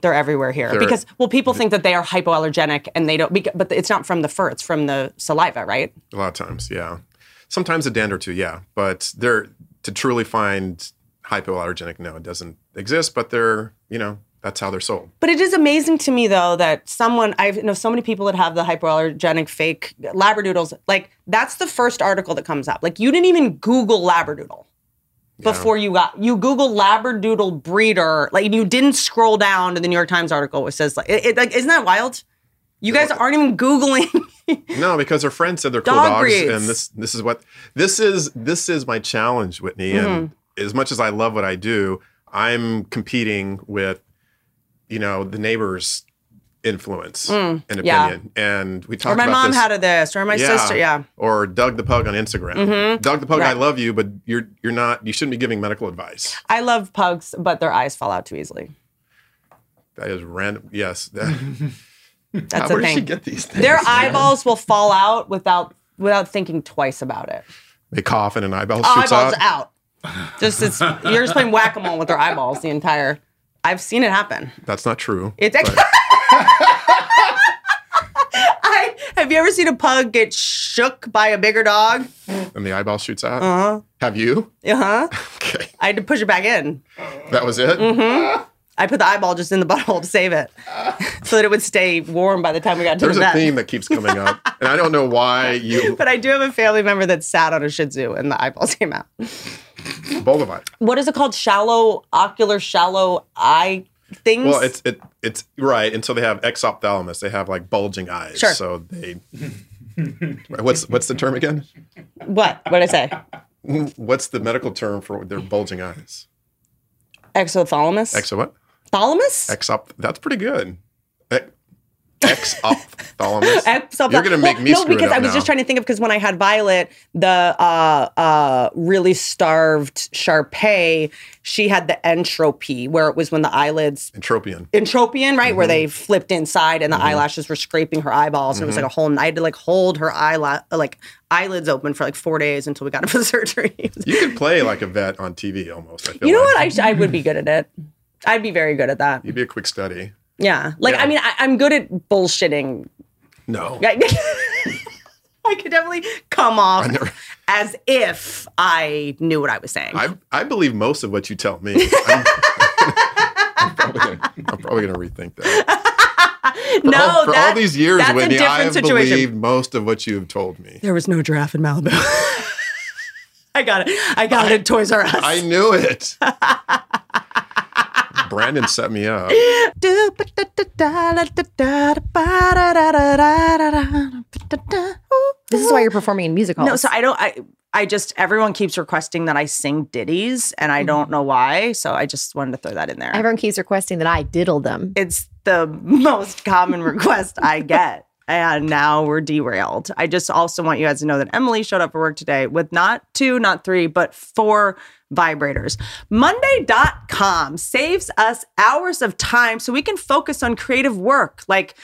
They're everywhere here. They're, because, well, people think that they are hypoallergenic and they don't, but it's not from the fur, it's from the saliva, right? A lot of times, yeah. Sometimes a dand or two, yeah. But they're, to truly find hypoallergenic, no, it doesn't exist, but they're, you know, that's how they're sold. But it is amazing to me, though, that someone, I know so many people that have the hypoallergenic fake Labradoodles, like, that's the first article that comes up. Like, you didn't even Google Labradoodle. Yeah. Before you got, you Google Labradoodle breeder, like, you didn't scroll down to the New York Times article which says, like, it, it, like isn't that wild? You guys aren't even Googling. No, because her friend said they're cool Dog dogs, breeds. and this this is what this is. This is my challenge, Whitney. Mm-hmm. And as much as I love what I do, I'm competing with, you know, the neighbor's influence mm, and opinion. Yeah. And we talked about this. Or my mom this. had a this, or my yeah. sister, yeah. Or Doug the Pug on Instagram. Mm-hmm. Doug the Pug, right. I love you, but you're you're not, you shouldn't be giving medical advice. I love pugs, but their eyes fall out too easily. That is random, yes. That, That's how, a where thing. Where did she get these things? Their eyeballs will fall out without without thinking twice about it. They cough and an eyeball oh, shoots eyeballs out. Eyeballs out. Just it's, you're just playing whack-a-mole with their eyeballs the entire, I've seen it happen. That's not true. It's I, have you ever seen a pug get shook by a bigger dog? And the eyeball shoots out? Uh-huh. Have you? Uh-huh. Okay. I had to push it back in. That was it? Mm-hmm. I put the eyeball just in the butthole to save it so that it would stay warm by the time we got to There's the vet. There's a theme that keeps coming up, and I don't know why you... But I do have a family member that sat on a Shih Tzu, and the eyeballs came out. Bolivite. What is it called? Shallow, ocular, shallow eye... things? Well, it's it it's right, and so they have exophthalmos. They have like bulging eyes. Sure. So they. what's what's the term again? What? What did I say? What's the medical term for their bulging eyes? Exophthalmos. Exo what? Thalamus. Exop. That's pretty good. Ex- exophthalmos. Exophthalmos. You're gonna make well, me no, screw it up. No, because I was now. just trying to think of because when I had Violet, the uh, uh, really starved Shar-Pei, she had the entropy, where it was when the eyelids... Entropion. Entropion, right? Mm-hmm. Where they flipped inside and the mm-hmm. eyelashes were scraping her eyeballs. Mm-hmm. And it was like a whole... I had to like hold her eyelash, like eyelids open for like four days until we got into the surgery. You could play like a vet on T V almost, I feel You know like. what? I, I would be good at it. I'd be very good at that. You'd be a quick study. Yeah. Like, yeah. I mean, I, I'm good at bullshitting. No. I could definitely come off never, as if I knew what I was saying. I, I believe most of what you tell me. I'm, I'm probably going to rethink that. For no, all, for that, all these years, Whitney, I have situation. believed most of what you have told me. There was no giraffe in Malibu. I got it. I got I, it at Toys R Us. I knew it. Brandon set me up. This is why you're performing in music halls. No, so I don't, I I just, everyone keeps requesting that I sing ditties, and I don't know why, so I just wanted to throw that in there. Everyone keeps requesting that I diddle them. It's the most common request I get, and now we're derailed. I just also want you guys to know that Emily showed up for work today with not two, not three, but four vibrators. Monday dot com saves us hours of time so we can focus on creative work, like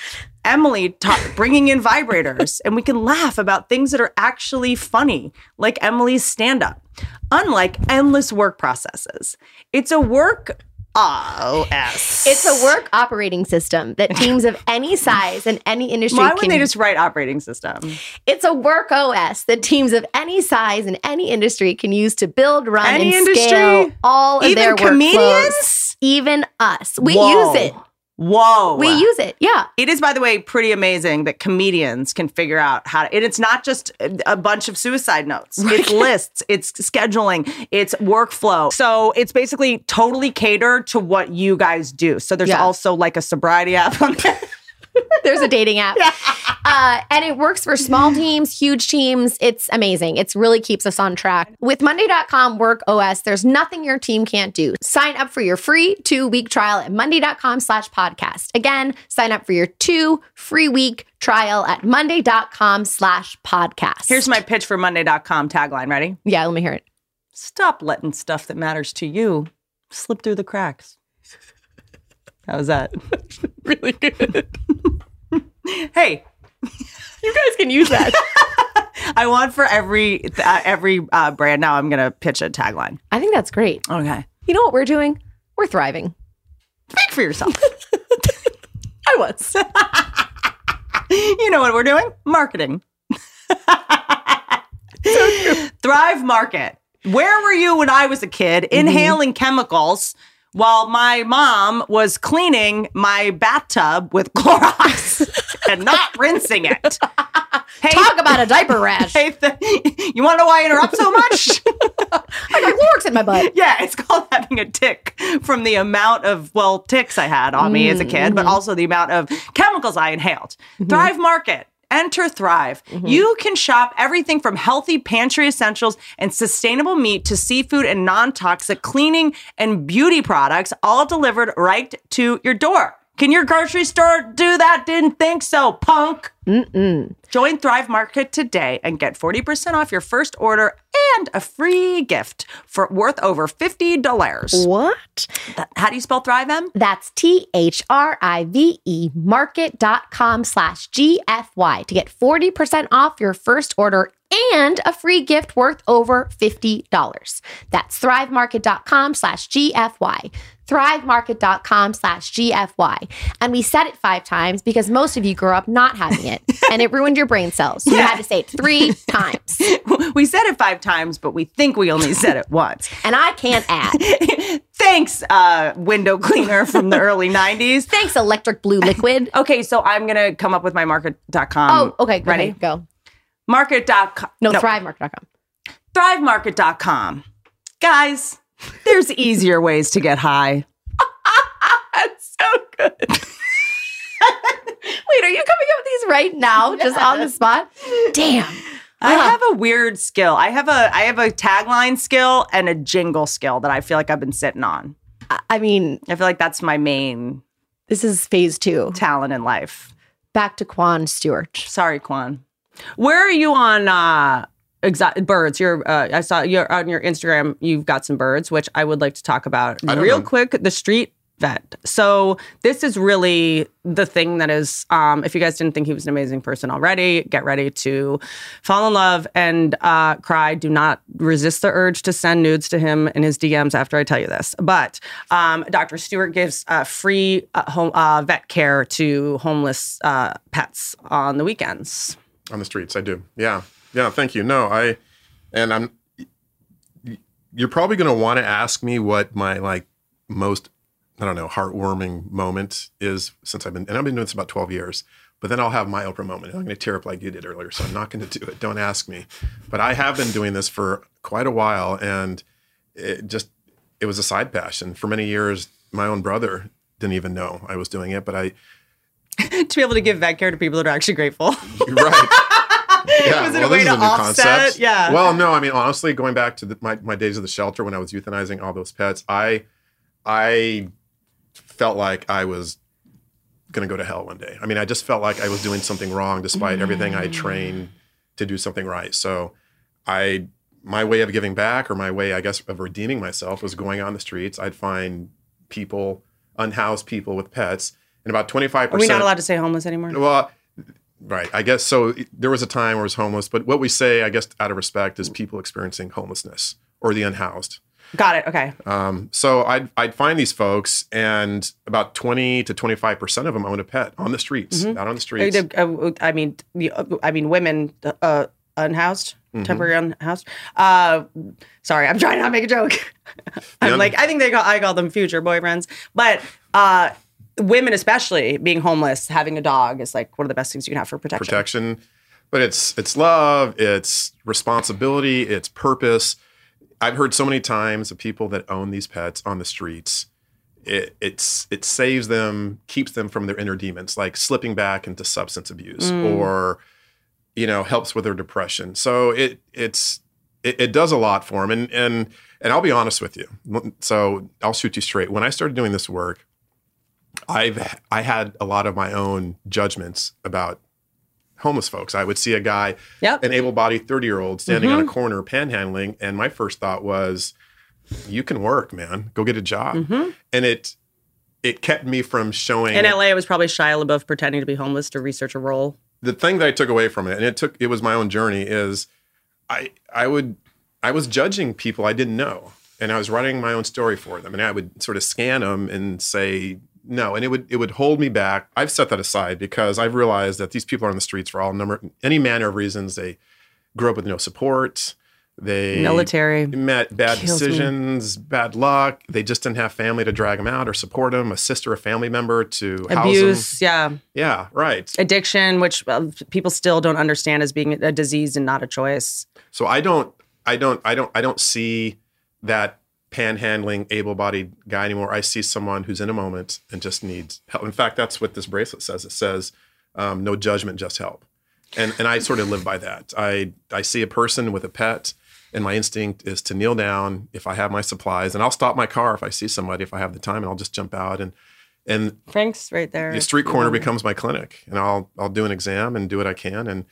Emily ta- bringing in vibrators, and we can laugh about things that are actually funny, like Emily's stand-up. Unlike endless work processes, it's a work O S. It's a work operating system that teams of any size and any industry can... Why wouldn't they just write operating system? It's a work O S that teams of any size and any industry can use to build, run, any and industry? Scale all of their workflows. Even comedians? Even us. We Whoa. use it. Whoa. We use it. Yeah. It is, by the way, pretty amazing that comedians can figure out how to, and it's not just a bunch of suicide notes. Right. It's lists, it's scheduling, it's workflow. So it's basically totally catered to what you guys do. So there's yeah. also like a sobriety app on there. There's a dating app. Yeah. Uh, and it works for small teams, huge teams. It's amazing. It really keeps us on track. With Monday dot com Work O S, there's nothing your team can't do. Sign up for your free two-week trial at Monday dot com slash podcast. Again, sign up for your two free week trial at Monday dot com slash podcast. Here's my pitch for Monday dot com tagline. Ready? Yeah, let me hear it. Stop letting stuff that matters to you slip through the cracks. How was that? Really good. Hey, you guys can use that. I want for every uh, every uh, brand now, I'm going to pitch a tagline. I think that's great. Okay. You know what we're doing? We're thriving. Think for yourself. I was. You know what we're doing? Marketing. So Thrive Market. Where were you when I was a kid mm-hmm. inhaling chemicals while my mom was cleaning my bathtub with Clorox and not rinsing it? Hey, talk about a diaper rash. Hey, th- you want to know why I interrupt so much? I got Clorox in my butt. Yeah, it's called having a tick from the amount of, well, ticks I had on mm, me as a kid, mm-hmm. but also the amount of chemicals I inhaled. Mm-hmm. Thrive Market. Enter Thrive. Mm-hmm. You can shop everything from healthy pantry essentials and sustainable meat to seafood and non-toxic cleaning and beauty products, all delivered right to your door. Can your grocery store do that? Didn't think so, punk. Mm-mm. Join Thrive Market today and get forty percent off your first order and a free gift for worth over fifty dollars. What? That, how do you spell Thrive, Em? That's T H R I V E market.com slash G F Y to get forty percent off your first order and a free gift worth over fifty dollars. That's thrivemarket.com slash GFY. thrivemarket.com slash GFY. And we said it five times because most of you grew up not having it and it ruined your brain cells. So yeah. You had to say it three times. We said it five times, but we think we only said it once. And I can't add. Thanks, uh, window cleaner from the early nineties. Thanks, electric blue liquid. Okay, so I'm going to come up with my market dot com. Oh, okay. Ready? Okay, go. Market dot com. No, no. thrive market dot com. thrive market dot com. Guys, there's easier ways to get high. That's so good. Wait, are you coming up with these right now? Yes. Just on the spot? Damn. I uh-huh. have a weird skill. I have a I have a tagline skill and a jingle skill that I feel like I've been sitting on. I mean, I feel like that's my main. This is phase two. Talent in life. Back to Kwane Stewart. Sorry, Kwane. Where are you on uh, exo- birds? You're, uh, I saw you're on your Instagram. You've got some birds, which I would like to talk about real know. quick. The Street Vet. So this is really the thing that is. Um, if you guys didn't think he was an amazing person already, get ready to fall in love and uh, cry. Do not resist the urge to send nudes to him in his D Ms after I tell you this. But um, Doctor Stewart gives uh, free uh, home, uh, vet care to homeless uh, pets on the weekends. On the streets, I do. Yeah. Yeah, thank you. No, I, and I'm, you're probably going to want to ask me what my, like, most, I don't know, heartwarming moment is since I've been, and I've been doing this about twelve years, but then I'll have my Oprah moment. I'm going to tear up like you did earlier, so I'm not going to do it. Don't ask me. But I have been doing this for quite a while, and it just, it was a side passion. For many years, my own brother didn't even know I was doing it, but I, to be able to give vet care to people that are actually grateful. You're right. Yeah. Was it well, a way to a offset? Concept. Yeah. Well, no, I mean, honestly, going back to the, my, my days of the shelter when I was euthanizing all those pets, I I felt like I was going to go to hell one day. I mean, I just felt like I was doing something wrong despite mm. everything I trained to do something right. So I my way of giving back or my way, I guess, of redeeming myself was going on the streets. I'd find people, unhoused people with pets. And about twenty-five percent. Are we not allowed to say homeless anymore? Well, right. I guess so. There was a time where I was homeless. But what we say, I guess, out of respect is people experiencing homelessness or the unhoused. Got it. Okay. Um, so I'd, I'd find these folks, and about twenty to twenty-five percent of them owned a pet on the streets, mm-hmm. out on the streets. I mean, I mean, women uh, unhoused, mm-hmm. temporary unhoused. Uh, sorry, I'm trying not to make a joke. I'm yeah. like, I think they call, I call them future boyfriends. But uh, women, especially being homeless, having a dog is like one of the best things you can have for protection. Protection. But it's it's love, it's responsibility, it's purpose. I've heard so many times of people that own these pets on the streets, it it's it saves them, keeps them from their inner demons, like slipping back into substance abuse, mm. or you know, helps with their depression. So it it's it, it does a lot for them. And and and I'll be honest with you. So I'll shoot you straight. When I started doing this work, I've I had a lot of my own judgments about homeless folks. I would see a guy, yep. an able-bodied thirty-year-old standing mm-hmm. on a corner panhandling, and my first thought was, you can work, man. Go get a job. Mm-hmm. And it it kept me from showing... In L A, I was probably Shia LaBeouf pretending to be homeless to research a role. The thing that I took away from it, and it took it was my own journey, is I I would I was judging people I didn't know, and I was writing my own story for them, and I would sort of scan them and say... No, and it would it would hold me back. I've set that aside because I've realized that these people are on the streets for all number any manner of reasons. They grew up with no support. They military met bad decisions, me. bad luck. They just didn't have family to drag them out or support them. A sister, a family member to abuse. House them. Yeah, yeah, right. Addiction, which people still don't understand as being a disease and not a choice. So I don't, I don't, I don't, I don't see that panhandling, able-bodied guy anymore. I see someone who's in a moment and just needs help. In fact, that's what this bracelet says. It says, um, no judgment, just help. And and I sort of live by that. I, I see a person with a pet, and my instinct is to kneel down if I have my supplies, and I'll stop my car if I see somebody, if I have the time, and I'll just jump out. And and Frank's right there. The street corner yeah. becomes my clinic, and I'll I'll do an exam and do what I can. And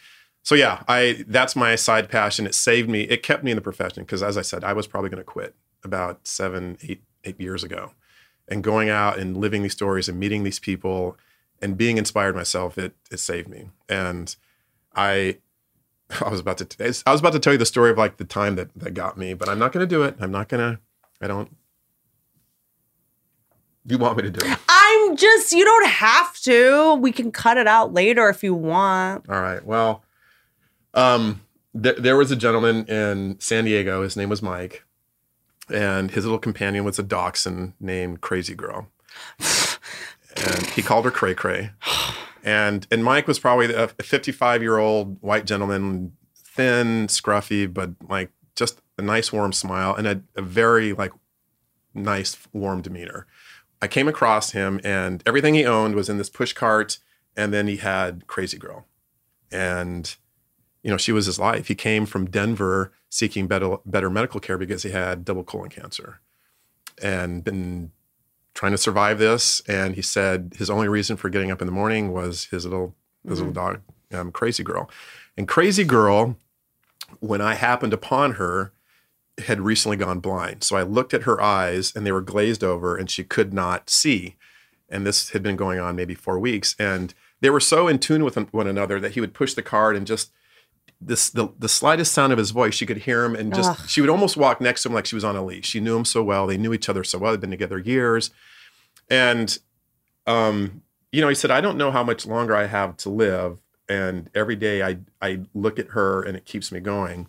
so yeah, I that's my side passion. It saved me. It kept me in the profession because, as I said, I was probably going to quit about seven, eight, eight years ago. And going out and living these stories and meeting these people and being inspired myself, it it saved me. And I I was about to I was about to tell you the story of like the time that, that got me, but I'm not gonna do it. I'm not gonna, I don't. You want me to do it? I'm just, you don't have to. We can cut it out later if you want. All right. Well, um th- there was a gentleman in San Diego, his name was Mike. And his little companion was a dachshund named Crazy Girl. And he called her Cray Cray. And and Mike was probably a fifty-five-year-old white gentleman, thin, scruffy, but like just a nice warm smile and a, a very like nice warm demeanor. I came across him, and everything he owned was in this push cart, and then he had Crazy Girl. And you know, she was his life. He came from Denver seeking better, better medical care because he had double colon cancer and been trying to survive this. And he said his only reason for getting up in the morning was his little, his mm-hmm. little dog, um, Crazy Girl. And Crazy Girl, when I happened upon her, had recently gone blind. So I looked at her eyes and they were glazed over and she could not see. And this had been going on maybe four weeks. And they were so in tune with one another that he would push the cart and just This the, the slightest sound of his voice, she could hear him, and just Ugh. she would almost walk next to him like she was on a leash. She knew him so well. They knew each other so well. They'd been together years. And, um, you know, he said, I don't know how much longer I have to live. And every day I I look at her and it keeps me going.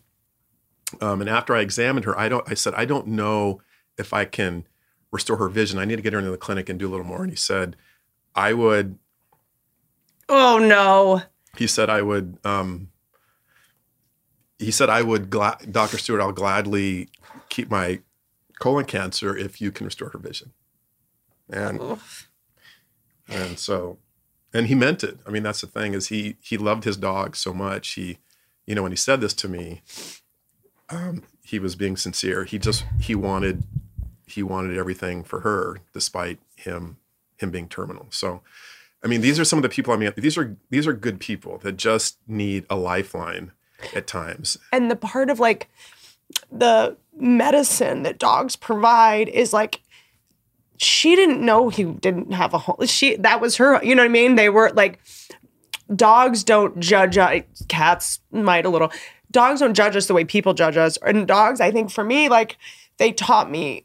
Um, and after I examined her, I don't. I said, I don't know if I can restore her vision. I need to get her into the clinic and do a little more. And he said, I would. Oh, no. He said, I would... Um, He said, I would, gla- Doctor Stewart, I'll gladly keep my colon cancer if you can restore her vision. And Oof. and so, and he meant it. I mean, that's the thing is he he loved his dog so much. He, you know, when he said this to me, um, he was being sincere. He just, he wanted, he wanted everything for her despite him, him being terminal. So, I mean, these are some of the people, I mean, these are, these are good people that just need a lifeline at times. And the part of like the medicine that dogs provide is like, she didn't know he didn't have a home. She, that was her, you know what I mean? They were like, dogs don't judge us. Cats might a little. Dogs don't judge us the way people judge us. And dogs, I think for me, like they taught me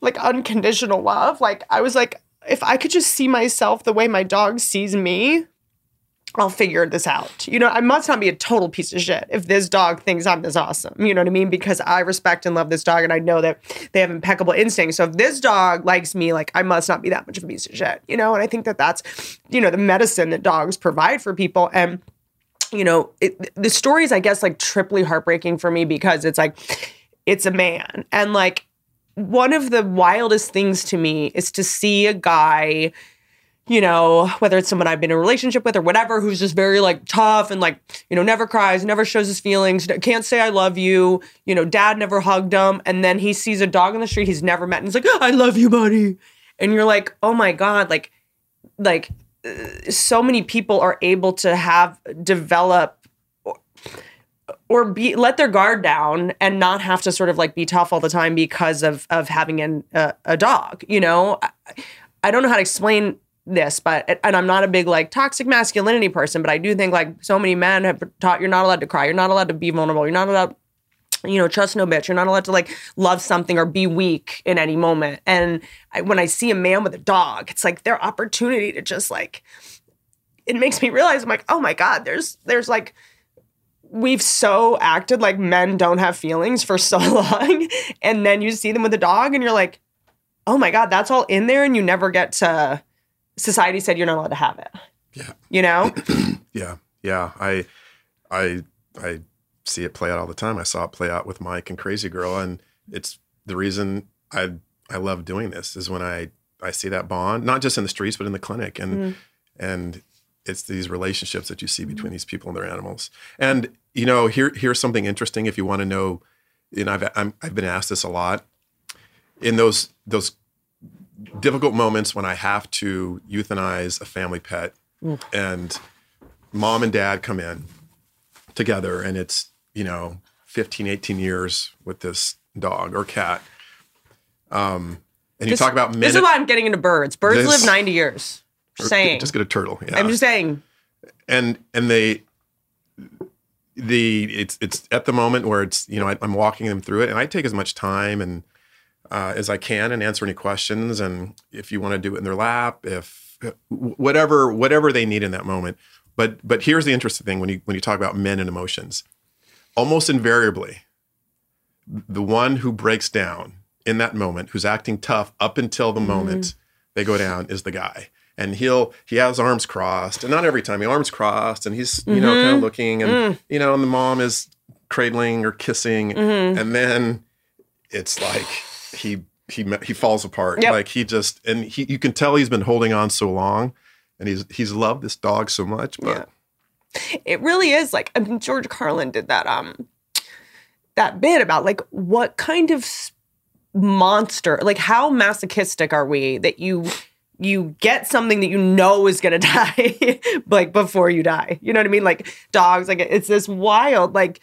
like unconditional love. Like I was like, if I could just see myself the way my dog sees me, I'll figure this out. You know, I must not be a total piece of shit if this dog thinks I'm this awesome. You know what I mean? Because I respect and love this dog, and I know that they have impeccable instincts. So if this dog likes me, like, I must not be that much of a piece of shit, you know? And I think that that's, you know, the medicine that dogs provide for people. And, you know, it, the story is, I guess, like, triply heartbreaking for me because it's, like, it's a man. And, like, one of the wildest things to me is to see a guy, you know, whether it's someone I've been in a relationship with or whatever, who's just very, like, tough and, like, you know, never cries, never shows his feelings, can't say I love you, you know, dad never hugged him. And then he sees a dog on the street he's never met and he's like, I love you, buddy. And you're like, oh, my God, like, like uh, so many people are able to have, develop, or, or be, let their guard down and not have to sort of, like, be tough all the time because of, of having an, uh, a dog, you know? I, I don't know how to explain this, but, and I'm not a big, like, toxic masculinity person, but I do think, like, so many men have taught you're not allowed to cry, you're not allowed to be vulnerable, you're not allowed, you know, trust no bitch, you're not allowed to, like, love something or be weak in any moment. And I, when I see a man with a dog, it's like their opportunity to just, like, it makes me realize, I'm like, oh my God, there's, there's like, we've so acted like men don't have feelings for so long. And then you see them with a dog and you're like, oh my God, that's all in there. And you never get to, society said you're not allowed to have it. Yeah. You know? Yeah. Yeah. I, I, I see it play out all the time. I saw it play out with Mike and Crazy Girl. And it's the reason I, I love doing this is when I, I see that bond, not just in the streets, but in the clinic. And, mm-hmm. and it's these relationships that you see between mm-hmm. these people and their animals. And, you know, here, here's something interesting. If you want to know, and I've, I'm, I've been asked this a lot in those, those, difficult moments when I have to euthanize a family pet mm. and mom and dad come in together and it's, you know, fifteen, eighteen years with this dog or cat. Um, and this, you talk about... This is why I'm getting into birds. Birds this, live ninety years. Just saying. Just get a turtle. Yeah. I'm just saying. And and they... the It's it's at the moment where it's, you know, I, I'm walking them through it and I take as much time and Uh, as I can and answer any questions. And if you want to do it in their lap, if whatever, whatever they need in that moment. But, but here's the interesting thing. When you, when you talk about men and emotions, almost invariably, the one who breaks down in that moment, who's acting tough up until the moment mm. they go down is the guy. And he'll, he has arms crossed and not every time he arms crossed and he's, you mm-hmm. know, kind of looking and, mm. you know, and the mom is cradling or kissing. Mm-hmm. And then it's like, he he he falls apart. Yep. Like he just, and he, you can tell he's been holding on so long and he's he's loved this dog so much, but yeah. It really is like, I mean, George Carlin did that um that bit about like what kind of monster, like how masochistic are we that you you get something that you know is going to die like before you die. You know what I mean? Like dogs, like it's this wild like,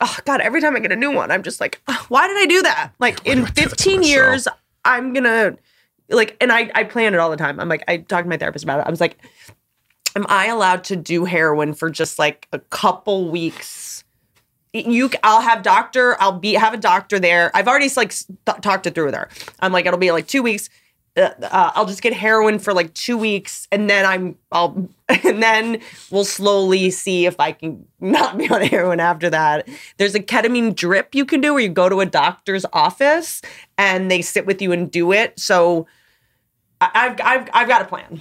oh, God, every time I get a new one, I'm just like, oh, why did I do that? Like, yeah, in fifteen years, I'm going to, like, and I, I plan it all the time. I'm like, I talked to my therapist about it. I was like, am I allowed to do heroin for just, like, a couple weeks? You, I'll have doctor, I'll be have a doctor there. I've already, like, th- talked it through with her. I'm like, it'll be, like, two weeks. Uh, uh, I'll just get heroin for like two weeks and then I'm, I'll, and then we'll slowly see if I can not be on heroin after that. There's a ketamine drip you can do where you go to a doctor's office and they sit with you and do it. So I, I've, I've, I've got a plan.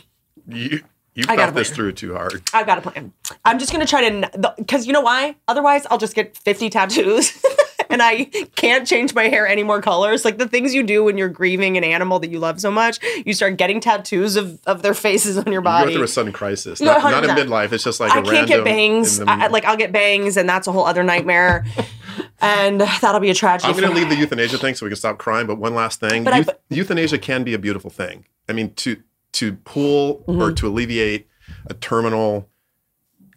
You, you thought this through too hard. I've got a plan. I'm just going to try to, because you know why? Otherwise I'll just get fifty tattoos. And I can't change my hair any more colors. Like the things you do when you're grieving an animal that you love so much, you start getting tattoos of, of their faces on your body. You go through a sudden crisis. Not, not in midlife. It's just like I a random. I can't get bangs. The... I, like I'll get bangs and that's a whole other nightmare. And that'll be a tragedy. I'm going to leave the euthanasia thing so we can stop crying. But one last thing. But Euth- I, but... euthanasia can be a beautiful thing. I mean, to, to pull mm-hmm. or to alleviate a terminal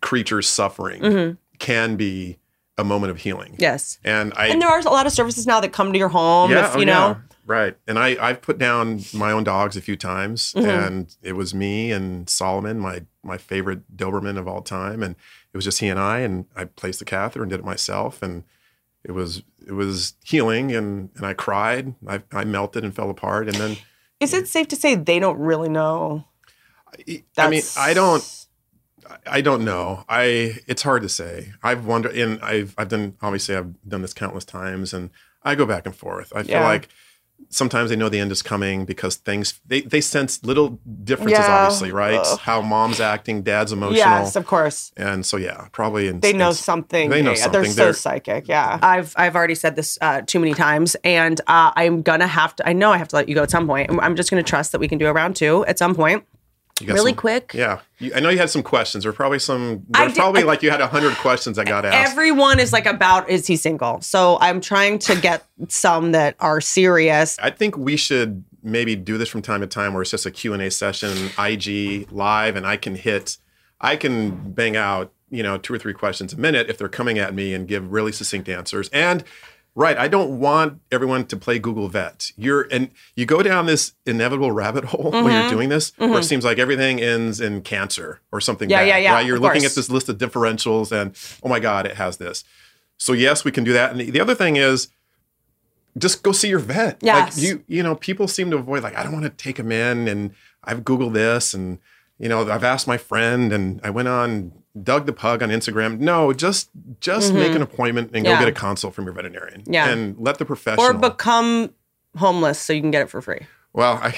creature's suffering mm-hmm. can be a moment of healing. Yes. And I and there are a lot of services now that come to your home. Yeah, if, you oh, know. Yeah. Right. And I, I've put down my own dogs a few times mm-hmm. and it was me and Solomon, my my favorite Doberman of all time. And it was just he and I, and I placed the catheter and did it myself. And it was it was healing, and and I cried. I, I melted and fell apart. And then, is it safe to say they don't really know? I, I mean, I don't. I don't know. I it's hard to say. I've wondered, and I've I've done obviously I've done this countless times, and I go back and forth. I feel yeah. like sometimes they know the end is coming because things they they sense little differences, yeah. obviously, right? Ugh. How mom's acting, dad's emotional. Yes, of course. And so yeah, probably in, they know in, something. They know yeah, something. They're so they're, psychic. Yeah, I've I've already said this uh, too many times, and uh, I'm gonna have to. I know I have to let you go at some point. I'm just gonna trust that we can do a round two at some point. Really some, quick. Yeah. You, I know you had some questions. There were probably some, there were probably like you had a hundred questions I got asked. Everyone is like about, is he single? So I'm trying to get some that are serious. I think we should maybe do this from time to time where it's just a Q and A session, I G live, and I can hit, I can bang out, you know, two or three questions a minute if they're coming at me and give really succinct answers. And right, I don't want everyone to play Google Vet. You're and you go down this inevitable rabbit hole mm-hmm. when you're doing this, mm-hmm. where it seems like everything ends in cancer or something. Yeah, bad, yeah, yeah. Right? You're looking course. at this list of differentials, and oh my God, it has this. So yes, we can do that. And the, the other thing is, just go see your vet. Yes. Like you, you know, people seem to avoid like I don't want to take him in, and I've Googled this, and you know, I've asked my friend, and I went on Doug the Pug on Instagram. No, just just mm-hmm. make an appointment and go yeah. get a consult from your veterinarian. Yeah. And let the professional. Or become homeless so you can get it for free. Well, I...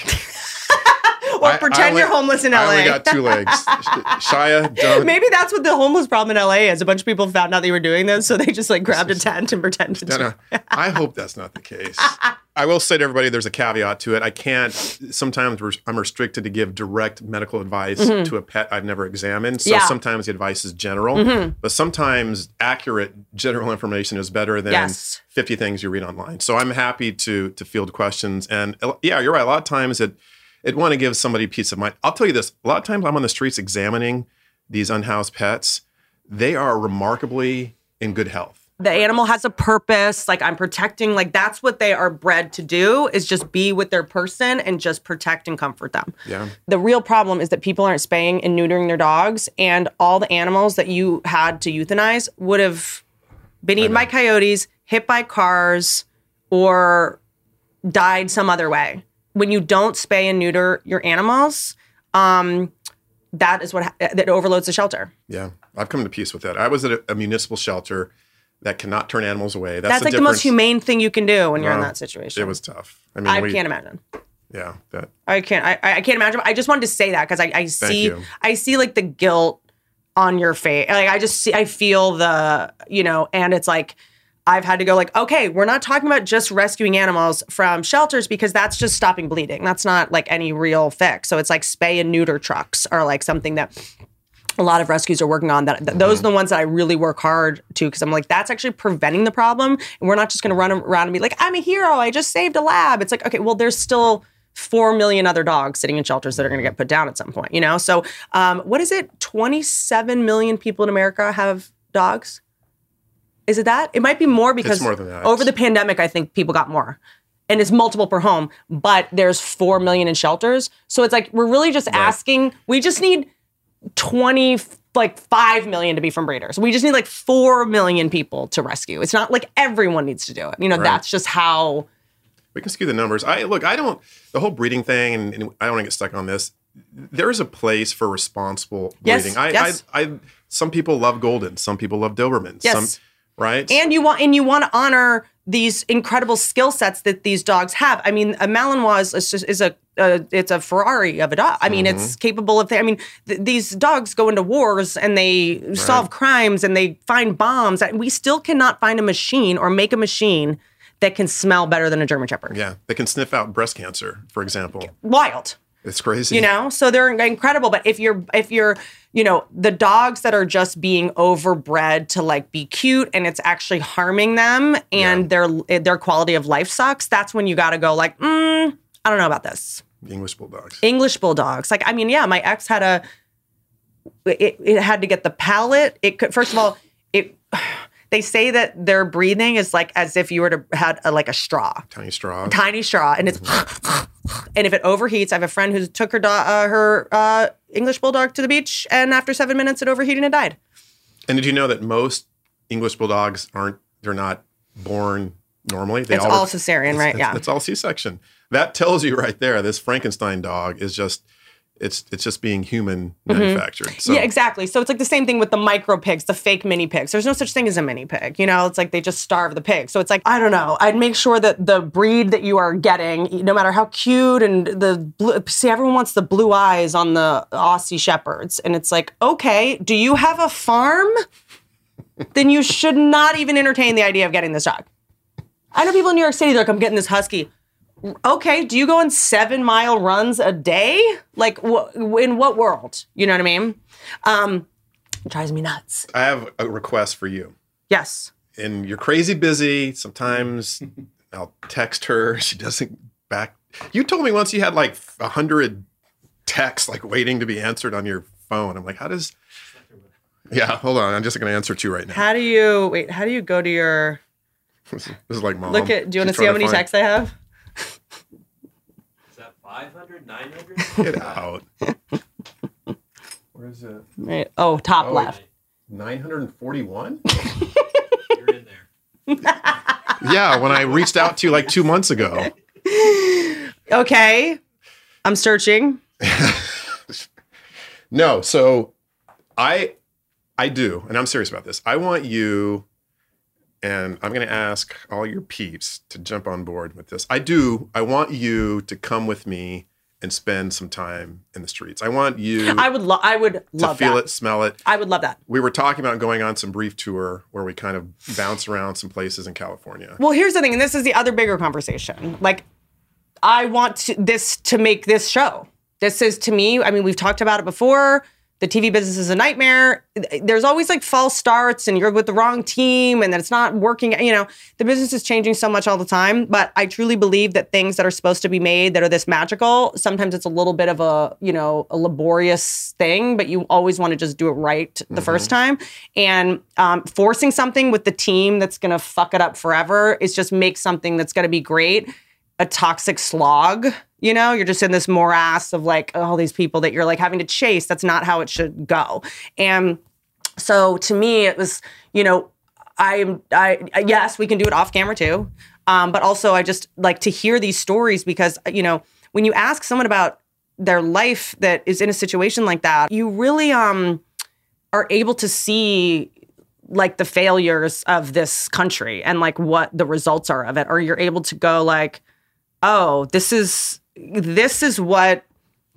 or I, pretend I only, you're homeless in L A. I only got two legs. Shia, don't. Maybe that's what the homeless problem in L A is. A bunch of people found out they were doing this, so they just like grabbed a tent and pretended no, to. No. I hope that's not the case. I will say to everybody, there's a caveat to it. I can't, sometimes I'm restricted to give direct medical advice mm-hmm. to a pet I've never examined. So yeah. sometimes the advice is general, mm-hmm. but sometimes accurate general information is better than yes. fifty things you read online. So I'm happy to to field questions. And yeah, you're right. A lot of times it, I'd want to give somebody peace of mind. I'll tell you this. A lot of times I'm on the streets examining these unhoused pets. They are remarkably in good health. The animal has a purpose. Like I'm protecting, like that's what they are bred to do is just be with their person and just protect and comfort them. Yeah. The real problem is that people aren't spaying and neutering their dogs, and all the animals that you had to euthanize would have been eaten by coyotes, hit by cars, or died some other way. When you don't spay and neuter your animals, um, that is what ha- that overloads the shelter. Yeah, I've come to peace with that. I was at a, a municipal shelter that cannot turn animals away. That's, That's the like difference. The most humane thing you can do when you're well, in that situation. It was tough. I mean, I we, can't imagine. Yeah, that I can't. I, I can't imagine. I just wanted to say that because I, I see I see like the guilt on your face. Like I just see, I feel the you know, and it's like. I've had to go like, okay, we're not talking about just rescuing animals from shelters because that's just stopping bleeding. That's not like any real fix. So it's like spay and neuter trucks are like something that a lot of rescues are working on. That, that Those are the ones that I really work hard to because I'm like, that's actually preventing the problem. And we're not just going to run around and be like, I'm a hero. I just saved a lab. It's like, okay, well, there's still four million other dogs sitting in shelters that are going to get put down at some point, you know? So um, what is it? twenty-seven million people in America have dogs? Is it that? It might be more because more over the pandemic, I think people got more. And it's multiple per home, but there's four million in shelters. So it's like, we're really just right. asking, we just need twenty, like five million to be from breeders. We just need like four million people to rescue. It's not like everyone needs to do it. You know, right. that's just how. We can skew the numbers. I Look, I don't, the whole breeding thing, and, and I don't want to get stuck on this. There is a place for responsible breeding. Yes, I, yes. I, I, some people love Golden. Some people love Dobermans. Yes. Some, Right. And you want and you want to honor these incredible skill sets that these dogs have. I mean, a Malinois is just, is a, a it's a Ferrari of a dog. I mean, mm-hmm. it's capable of. Th- I mean, th- these dogs go into wars and they right. solve crimes and they find bombs. We still cannot find a machine or make a machine that can smell better than a German Shepherd. Yeah, they can sniff out breast cancer, for example. Wild. It's crazy. You know, so they're incredible. But if you're if you're you know, the dogs that are just being overbred to like be cute and it's actually harming them and yeah. their their quality of life sucks, that's when you got to go like, mm, I don't know about this. English bulldogs. English bulldogs. Like, I mean, yeah, my ex had a, it, it had to get the palate. It could, first of all, it, they say that their breathing is like as if you were to had a, like a straw. Tiny straw. Tiny straw. And it's, mm-hmm. and if it overheats, I have a friend who took her, do- uh, her, uh, English bulldog to the beach, and after seven minutes, it overheated and died. And did you know that most English bulldogs aren't, they're not born normally. They it's all, all cesarean, it's, right? It's, yeah. It's all C-section. That tells you right there, this Frankenstein dog is just, it's it's just being human manufactured. Mm-hmm. So. Yeah, exactly. So it's like the same thing with the micro pigs, the fake mini pigs. There's no such thing as a mini pig. You know, it's like they just starve the pig. So it's like, I don't know. I'd make sure that the breed that you are getting, no matter how cute and the blue, see, everyone wants the blue eyes on the Aussie Shepherds. And it's like, okay, do you have a farm? Then you should not even entertain the idea of getting this dog. I know people in New York City, they're like, I'm getting this husky. Okay, do you go on seven mile runs a day? Like, wh- in what world? You know what I mean? Um, it drives me nuts. I have a request for you. Yes. And you're crazy busy. Sometimes I'll text her. She doesn't back. You told me once you had like a hundred texts like waiting to be answered on your phone. I'm like, how does... Yeah, hold on. I'm just going to answer to you right now. How do you... Wait, how do you go to your... This is like mom. Look at... Do you want to see how many find... texts I have? five hundred, nine hundred Get out. Where is it? Right. Oh, top oh, left. nine hundred forty-one You're in there. Yeah, when I reached out to you like two months ago. Okay. I'm searching. No, so I I do, and I'm serious about this. I want you, and I'm going to ask all your peeps to jump on board with this. I do. I want you to come with me and spend some time in the streets. I want you. I would. Lo- I would love to feel that. It, smell it. I would love that. We were talking about going on some brief tour where we kind of bounce around some places in California. Well, here's the thing, and this is the other bigger conversation. Like, I want to, this to make this show. This is to me. I mean, we've talked about it before. The T V business is a nightmare. There's always like false starts and you're with the wrong team and that it's not working. You know, the business is changing so much all the time, but I truly believe that things that are supposed to be made that are this magical, sometimes it's a little bit of a, you know, a laborious thing, but you always want to just do it right the mm-hmm. first time. And um, forcing something with the team that's going to fuck it up forever is just make something that's going to be great a toxic slog, you know? You're just in this morass of like all these people that you're like having to chase. That's not how it should go. And so to me, it was, you know, I, I yes, we can do it off camera too. Um, but also I just like to hear these stories because, you know, when you ask someone about their life that is in a situation like that, you really um, are able to see like the failures of this country and like what the results are of it. Or you're able to go like, oh, this is this is what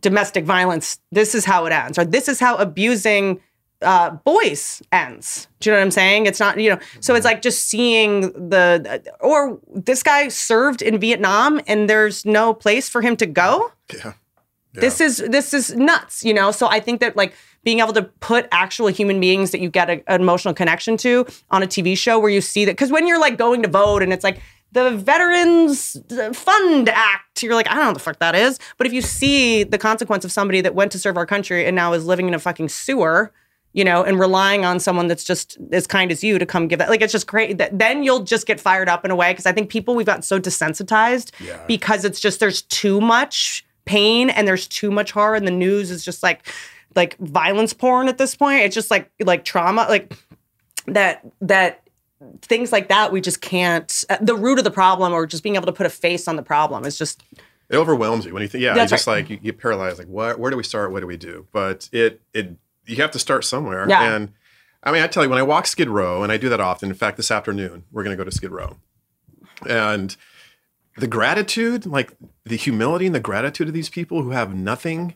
domestic violence, this is how it ends. Or this is how abusing uh, boys ends. Do you know what I'm saying? It's not, you know, so it's like just seeing the, or this guy served in Vietnam and there's no place for him to go. Yeah. Yeah. This is, this is nuts, you know? So I think that like being able to put actual human beings that you get a, an emotional connection to on a T V show where you see that, because when you're like going to vote and it's like, the Veterans Fund Act. You're like, I don't know what the fuck that is. But if you see the consequence of somebody that went to serve our country and now is living in a fucking sewer, you know, and relying on someone that's just as kind as you to come give that. Like, it's just crazy. Then you'll just get fired up in a way. Because I think people, we've gotten so desensitized yeah. because it's just there's too much pain and there's too much horror. And the news is just like, like violence porn at this point. It's just like, like trauma, like that, that. Things like that, we just can't. Uh, the root of the problem, or just being able to put a face on the problem, is just it overwhelms you when you think. Yeah, you just right. like you get paralyzed. Like, what? Where do we start? What do we do? But it, it, you have to start somewhere. Yeah. And I mean, I tell you, when I walk Skid Row, and I do that often. In fact, this afternoon we're going to go to Skid Row, and the gratitude, like the humility and the gratitude of these people who have nothing,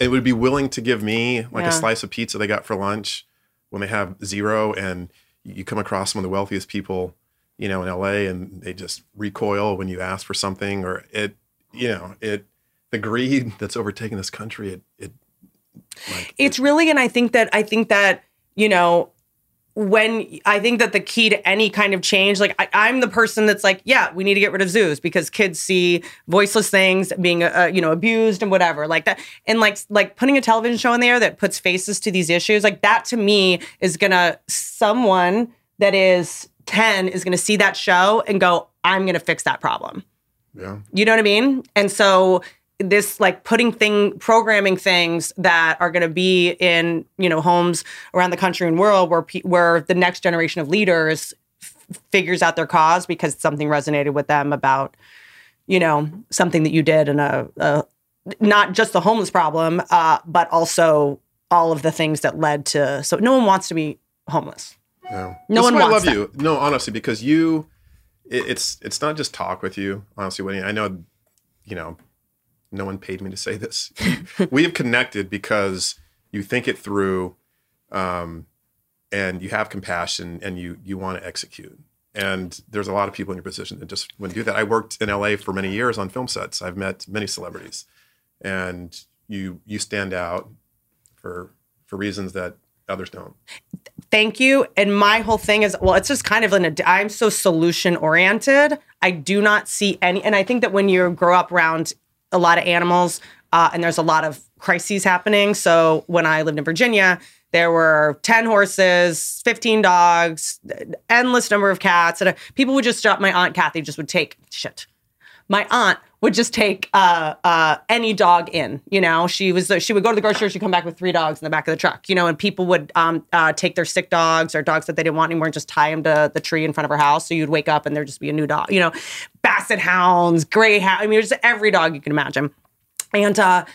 and would be willing to give me like yeah. a slice of pizza they got for lunch when they have zero and. You come across some of the wealthiest people, you know, in L A, and they just recoil when you ask for something, or it, you know, it, the greed that's overtaken this country, it, it, like, it's it, really, and I think that, I think that, you know, when I think that the key to any kind of change, like I, I'm the person that's like, yeah, we need to get rid of zoos because kids see voiceless things being, uh, you know, abused and whatever like that. And like, like putting a television show in there that puts faces to these issues, like that to me is gonna, someone that is ten is gonna see that show and go, I'm gonna fix that problem. Yeah. You know what I mean? And so this like putting thing, programming things that are going to be in, you know, homes around the country and world where, pe- where the next generation of leaders f- figures out their cause because something resonated with them about, you know, something that you did and a, a not just the homeless problem, uh, but also all of the things that led to. So no one wants to be homeless. No, no one wants that. I love you. No, honestly, because you, it, it's it's not just talk with you. Honestly, Whitney, I know, you know, no one paid me to say this. We have connected because you think it through, um, and you have compassion, and you you want to execute. And there's a lot of people in your position that just wouldn't do that. I worked in L A for many years on film sets. I've met many celebrities, and you you stand out for for reasons that others don't. Thank you. And my whole thing is, well, it's just kind of an, I'm so solution oriented. I do not see any, and I think that when you grow up around a lot of animals uh, and there's a lot of crises happening. So when I lived in Virginia, there were ten horses, fifteen dogs, endless number of cats. And people would just stop. My Aunt Kathy just would take shit. My aunt would just take uh, uh, any dog in, you know. She was she would go to the grocery store, she'd come back with three dogs in the back of the truck, you know, and people would um, uh, take their sick dogs or dogs that they didn't want anymore and just tie them to the tree in front of her house. So you'd wake up and there'd just be a new dog, you know, basset hounds, greyhound. I mean, just every dog you can imagine. And uh,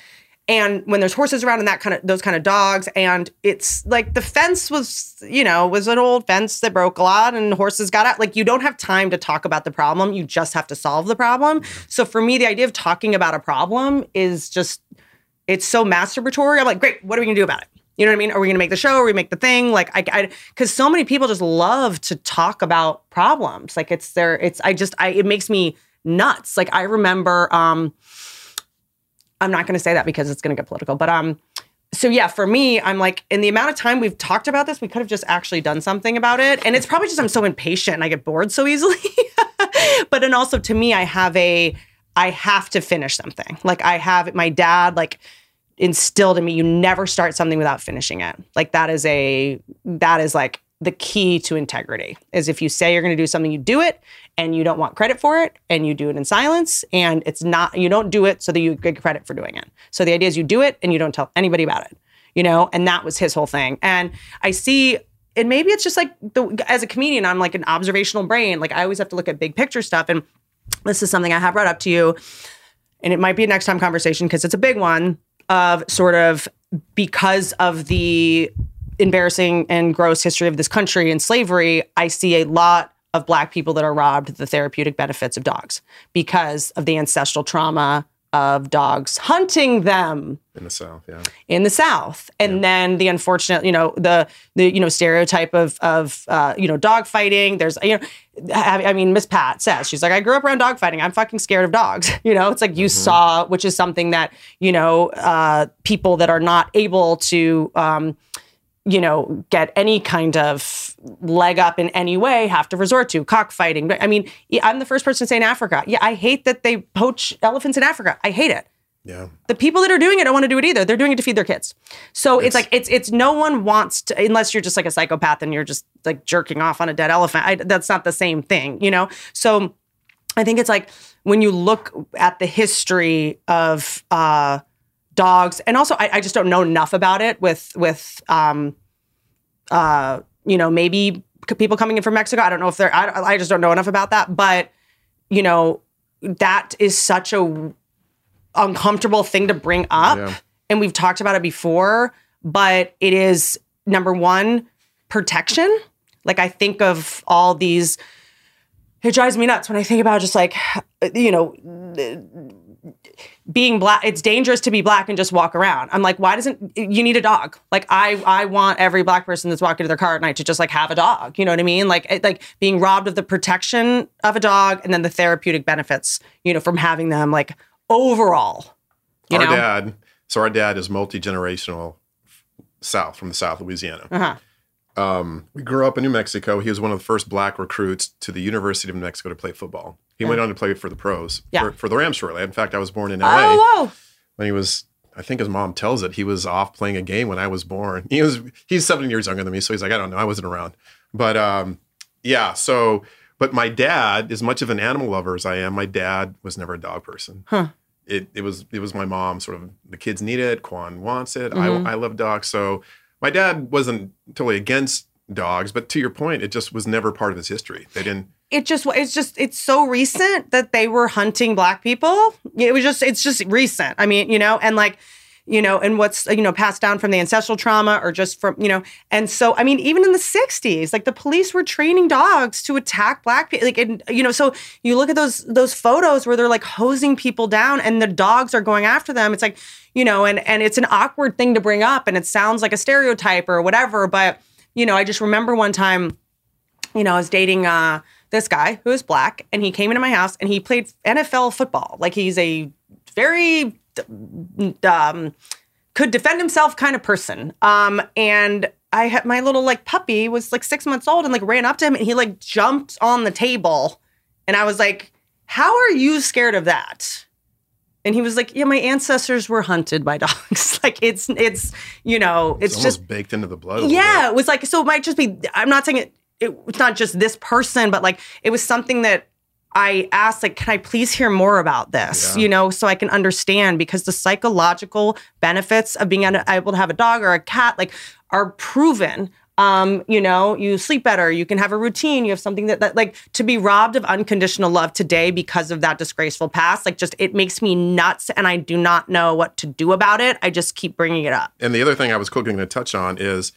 and when there's horses around and that kind of those kind of dogs, and it's like the fence was, you know, was an old fence that broke a lot and horses got out. Like, you don't have time to talk about the problem. You just have to solve the problem. So for me, the idea of talking about a problem is just, it's so masturbatory. I'm like, great, what are we going to do about it? You know what I mean? Are we going to make the show? Are we going to make the thing? Like, I, because so many people just love to talk about problems. Like, it's their, it's, I just, I, it makes me nuts. Like, I remember, um, I'm not going to say that because it's going to get political. But um, so yeah, for me, I'm like, in the amount of time we've talked about this, we could have just actually done something about it. And it's probably just I'm so impatient and I get bored so easily. But and also to me, I have a, I have to finish something. Like I have, my dad like instilled in me, you never start something without finishing it. Like that is a, that is like the key to integrity is if you say you're going to do something, you do it and you don't want credit for it and you do it in silence and it's not, you don't do it so that you get credit for doing it. So the idea is you do it and you don't tell anybody about it, you know, and that was his whole thing. And I see, and maybe it's just like the, as a comedian, I'm like an observational brain. Like I always have to look at big picture stuff. And this is something I have brought up to you and it might be a next time conversation because it's a big one of sort of because of the embarrassing and gross history of this country and slavery, I see a lot of Black people that are robbed of the therapeutic benefits of dogs because of the ancestral trauma of dogs hunting them. In the South, yeah. In the South. And yeah. Then the unfortunate, you know, the, the you know, stereotype of, of uh, you know, dog fighting. There's, you know, I, I mean, Miss Pat says, she's like, I grew up around dog fighting. I'm fucking scared of dogs. You know, it's like you mm-hmm. saw, which is something that, you know, uh, people that are not able to, um, you know, get any kind of leg up in any way, have to resort to cockfighting. I mean, I'm the first person to say in Africa, yeah, I hate that they poach elephants in Africa. I hate it. Yeah. The people that are doing it don't want to do it either. They're doing it to feed their kids. So it's, it's like, it's it's no one wants to, unless you're just like a psychopath and you're just like jerking off on a dead elephant. I, that's not the same thing, you know? So I think it's like when you look at the history of, uh, dogs. And also, I, I just don't know enough about it with, with um, uh, you know, maybe people coming in from Mexico. I don't know if they're, I, I just don't know enough about that. But, you know, that is such a uncomfortable thing to bring up. Yeah. And we've talked about it before, but it is, number one, protection. Like, I think of all these, it drives me nuts when I think about just like, you know, being Black, it's dangerous to be Black and just walk around. I'm like, why doesn't, you need a dog. Like I, I want every Black person that's walking to their car at night to just like have a dog. You know what I mean? Like, it, like being robbed of the protection of a dog and then the therapeutic benefits, you know, from having them like overall, you know? Our dad, so our dad is multi-generational South, from the South, Louisiana. Uh-huh. Um, we grew up in New Mexico. He was one of the first Black recruits to the University of New Mexico to play football. He yeah. went on to play for the pros, yeah. for, for the Rams shortly. In fact, I was born in L A. Oh, whoa. When he was, I think his mom tells it, he was off playing a game when I was born. He was, he's seven years younger than me, so he's like, I don't know, I wasn't around. But um, yeah, so, but my dad, as much of an animal lover as I am, my dad was never a dog person. Huh. It, it was, it was my mom, sort of, the kids need it, Kwan wants it, mm-hmm. I, I love dogs, so... My dad wasn't totally against dogs. But to your point, it just was never part of his history. They didn't. It just, it's just, it's so recent that they were hunting black people. It was just, it's just recent. I mean, you know, and like, you know, and what's, you know, passed down from the ancestral trauma or just from, you know. And so, I mean, even in the sixties, like the police were training dogs to attack black people. Like, and, you know, so you look at those those photos where they're like hosing people down and the dogs are going after them. It's like, you know, and, and it's an awkward thing to bring up and it sounds like a stereotype or whatever. But, you know, I just remember one time, you know, I was dating uh, this guy who was black and he came into my house and he played N F L football. Like he's a very... Um, could defend himself kind of person. Um, and I had my little like puppy was like six months old and like ran up to him and he like jumped on the table. And I was like, how are you scared of that? And he was like, yeah, my ancestors were hunted by dogs. Like it's, it's, you know, it's, it's just almost baked into the blood. Yeah. It was like, so it might just be, I'm not saying it, it, it's not just this person, but like, it was something that I asked, like, can I please hear more about this, yeah. you know, so I can understand, because the psychological benefits of being able to have a dog or a cat, like, are proven. Um, you know, you sleep better, you can have a routine, you have something that, that, like, to be robbed of unconditional love today because of that disgraceful past, like, just, it makes me nuts, and I do not know what to do about it. I just keep bringing it up. And the other thing I was quickly going to touch on is,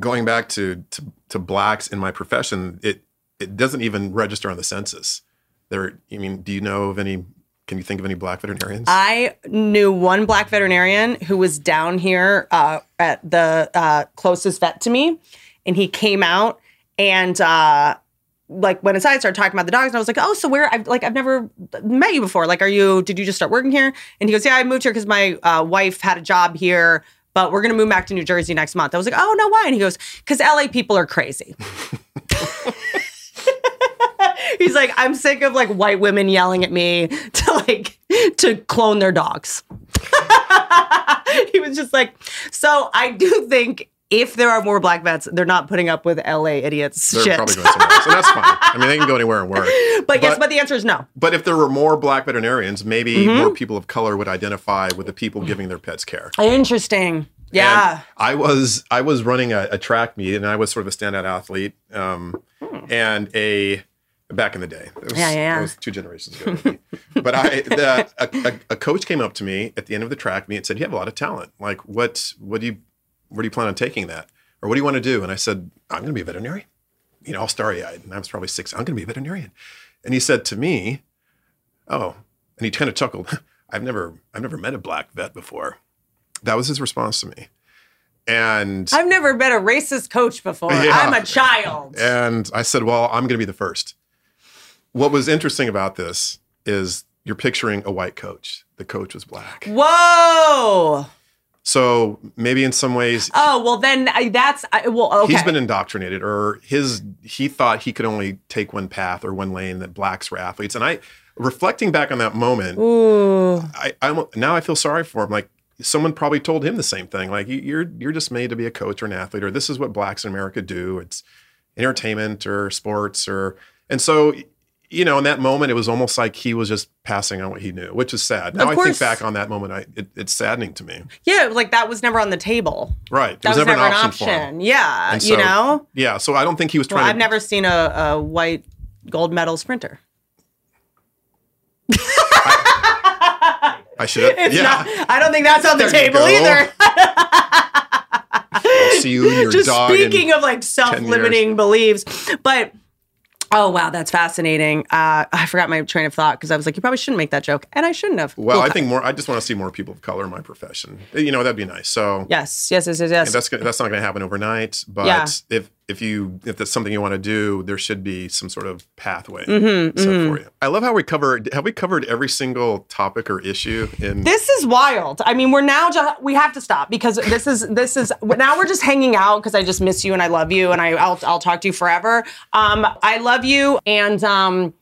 going back to, to, to blacks in my profession, it, it doesn't even register on the census. There, I mean, do you know of any, can you think of any black veterinarians? I knew one black veterinarian who was down here uh, at the uh, closest vet to me. And he came out and uh, like went inside, started talking about the dogs. And I was like, oh, so where, I've, like, I've never met you before. Like, are you, did you just start working here? And he goes, yeah, I moved here because my uh, wife had a job here, but we're going to move back to New Jersey next month. I was like, oh, no, why? And he goes, because L A people are crazy. He's like, I'm sick of like white women yelling at me to like to clone their dogs. He was just like, so I do think if there are more black vets, they're not putting up with L A idiots. They're shit. Probably going somewhere else, and that's fine. I mean, they can go anywhere and work. But, but yes, but the answer is no. But if there were more black veterinarians, maybe mm-hmm. more people of color would identify with the people giving their pets care. Interesting. Yeah. And I was I was running a, a track meet, and I was sort of a standout athlete, um, hmm. and a. Back in the day. It was, yeah, yeah, yeah. It was two generations ago. But I, the, a, a, a coach came up to me at the end of the track meet and said, you have a lot of talent. Like, what, what do you, where do you plan on taking that? Or what do you want to do? And I said, I'm going to be a veterinarian. You know, all starry-eyed. And I was probably six. I'm going to be a veterinarian. And he said to me, oh, and he kind of chuckled. I've never, I've never met a black vet before. That was his response to me. And I've never met a racist coach before. Yeah. I'm a child. And I said, well, I'm going to be the first. What was interesting about this is you're picturing a white coach. The coach was black. Whoa. So maybe in some ways. Oh, well, then I, that's, I, well, okay. He's been indoctrinated, or his, he thought he could only take one path or one lane, that blacks were athletes. And I, reflecting back on that moment, Ooh. I, I now I feel sorry for him. Like, someone probably told him the same thing. Like, you're, you're just made to be a coach or an athlete, or this is what blacks in America do. It's entertainment or sports or, and so, you know, in that moment, it was almost like he was just passing on what he knew, which is sad. Now I think back on that moment, I, it, it's saddening to me. Yeah, like that was never on the table. Right. That was, was never, never an option. An option. Yeah, so, you know? Yeah, so I don't think he was trying well, I've to... I've never seen a, a white gold medal sprinter. I, I should have, it's yeah. Not, I don't think that's on the there table either. I'll see you and your just dog speaking of like self-limiting beliefs, but... Oh, wow. That's fascinating. Uh, I forgot my train of thought because I was like, you probably shouldn't make that joke. And I shouldn't have. Well, cool. I think more, I just want to see more people of color in my profession. You know, that'd be nice. So yes, yes, yes, yes, yes. That's, that's not going to happen overnight. But yeah. if if you if that's something you want to do, there should be some sort of pathway mm-hmm, set mm-hmm. for you. I love how we covered, have we covered every single topic or issue? In This is wild. I mean, we're now, just, we have to stop because this is, this is now we're just hanging out because I just miss you and I love you and I, I'll, I'll talk to you forever. Um, I love you and um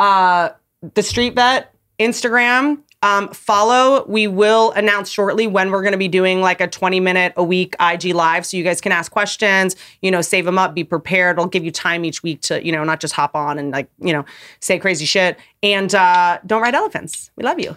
uh the Street Vet Instagram um follow. We will announce shortly when we're going to be doing like a twenty minute a week I G live, so you guys can ask questions, you know, save them up, be prepared. I'll give you time each week to, you know, not just hop on and like, you know, say crazy shit. And uh don't ride elephants. We love you.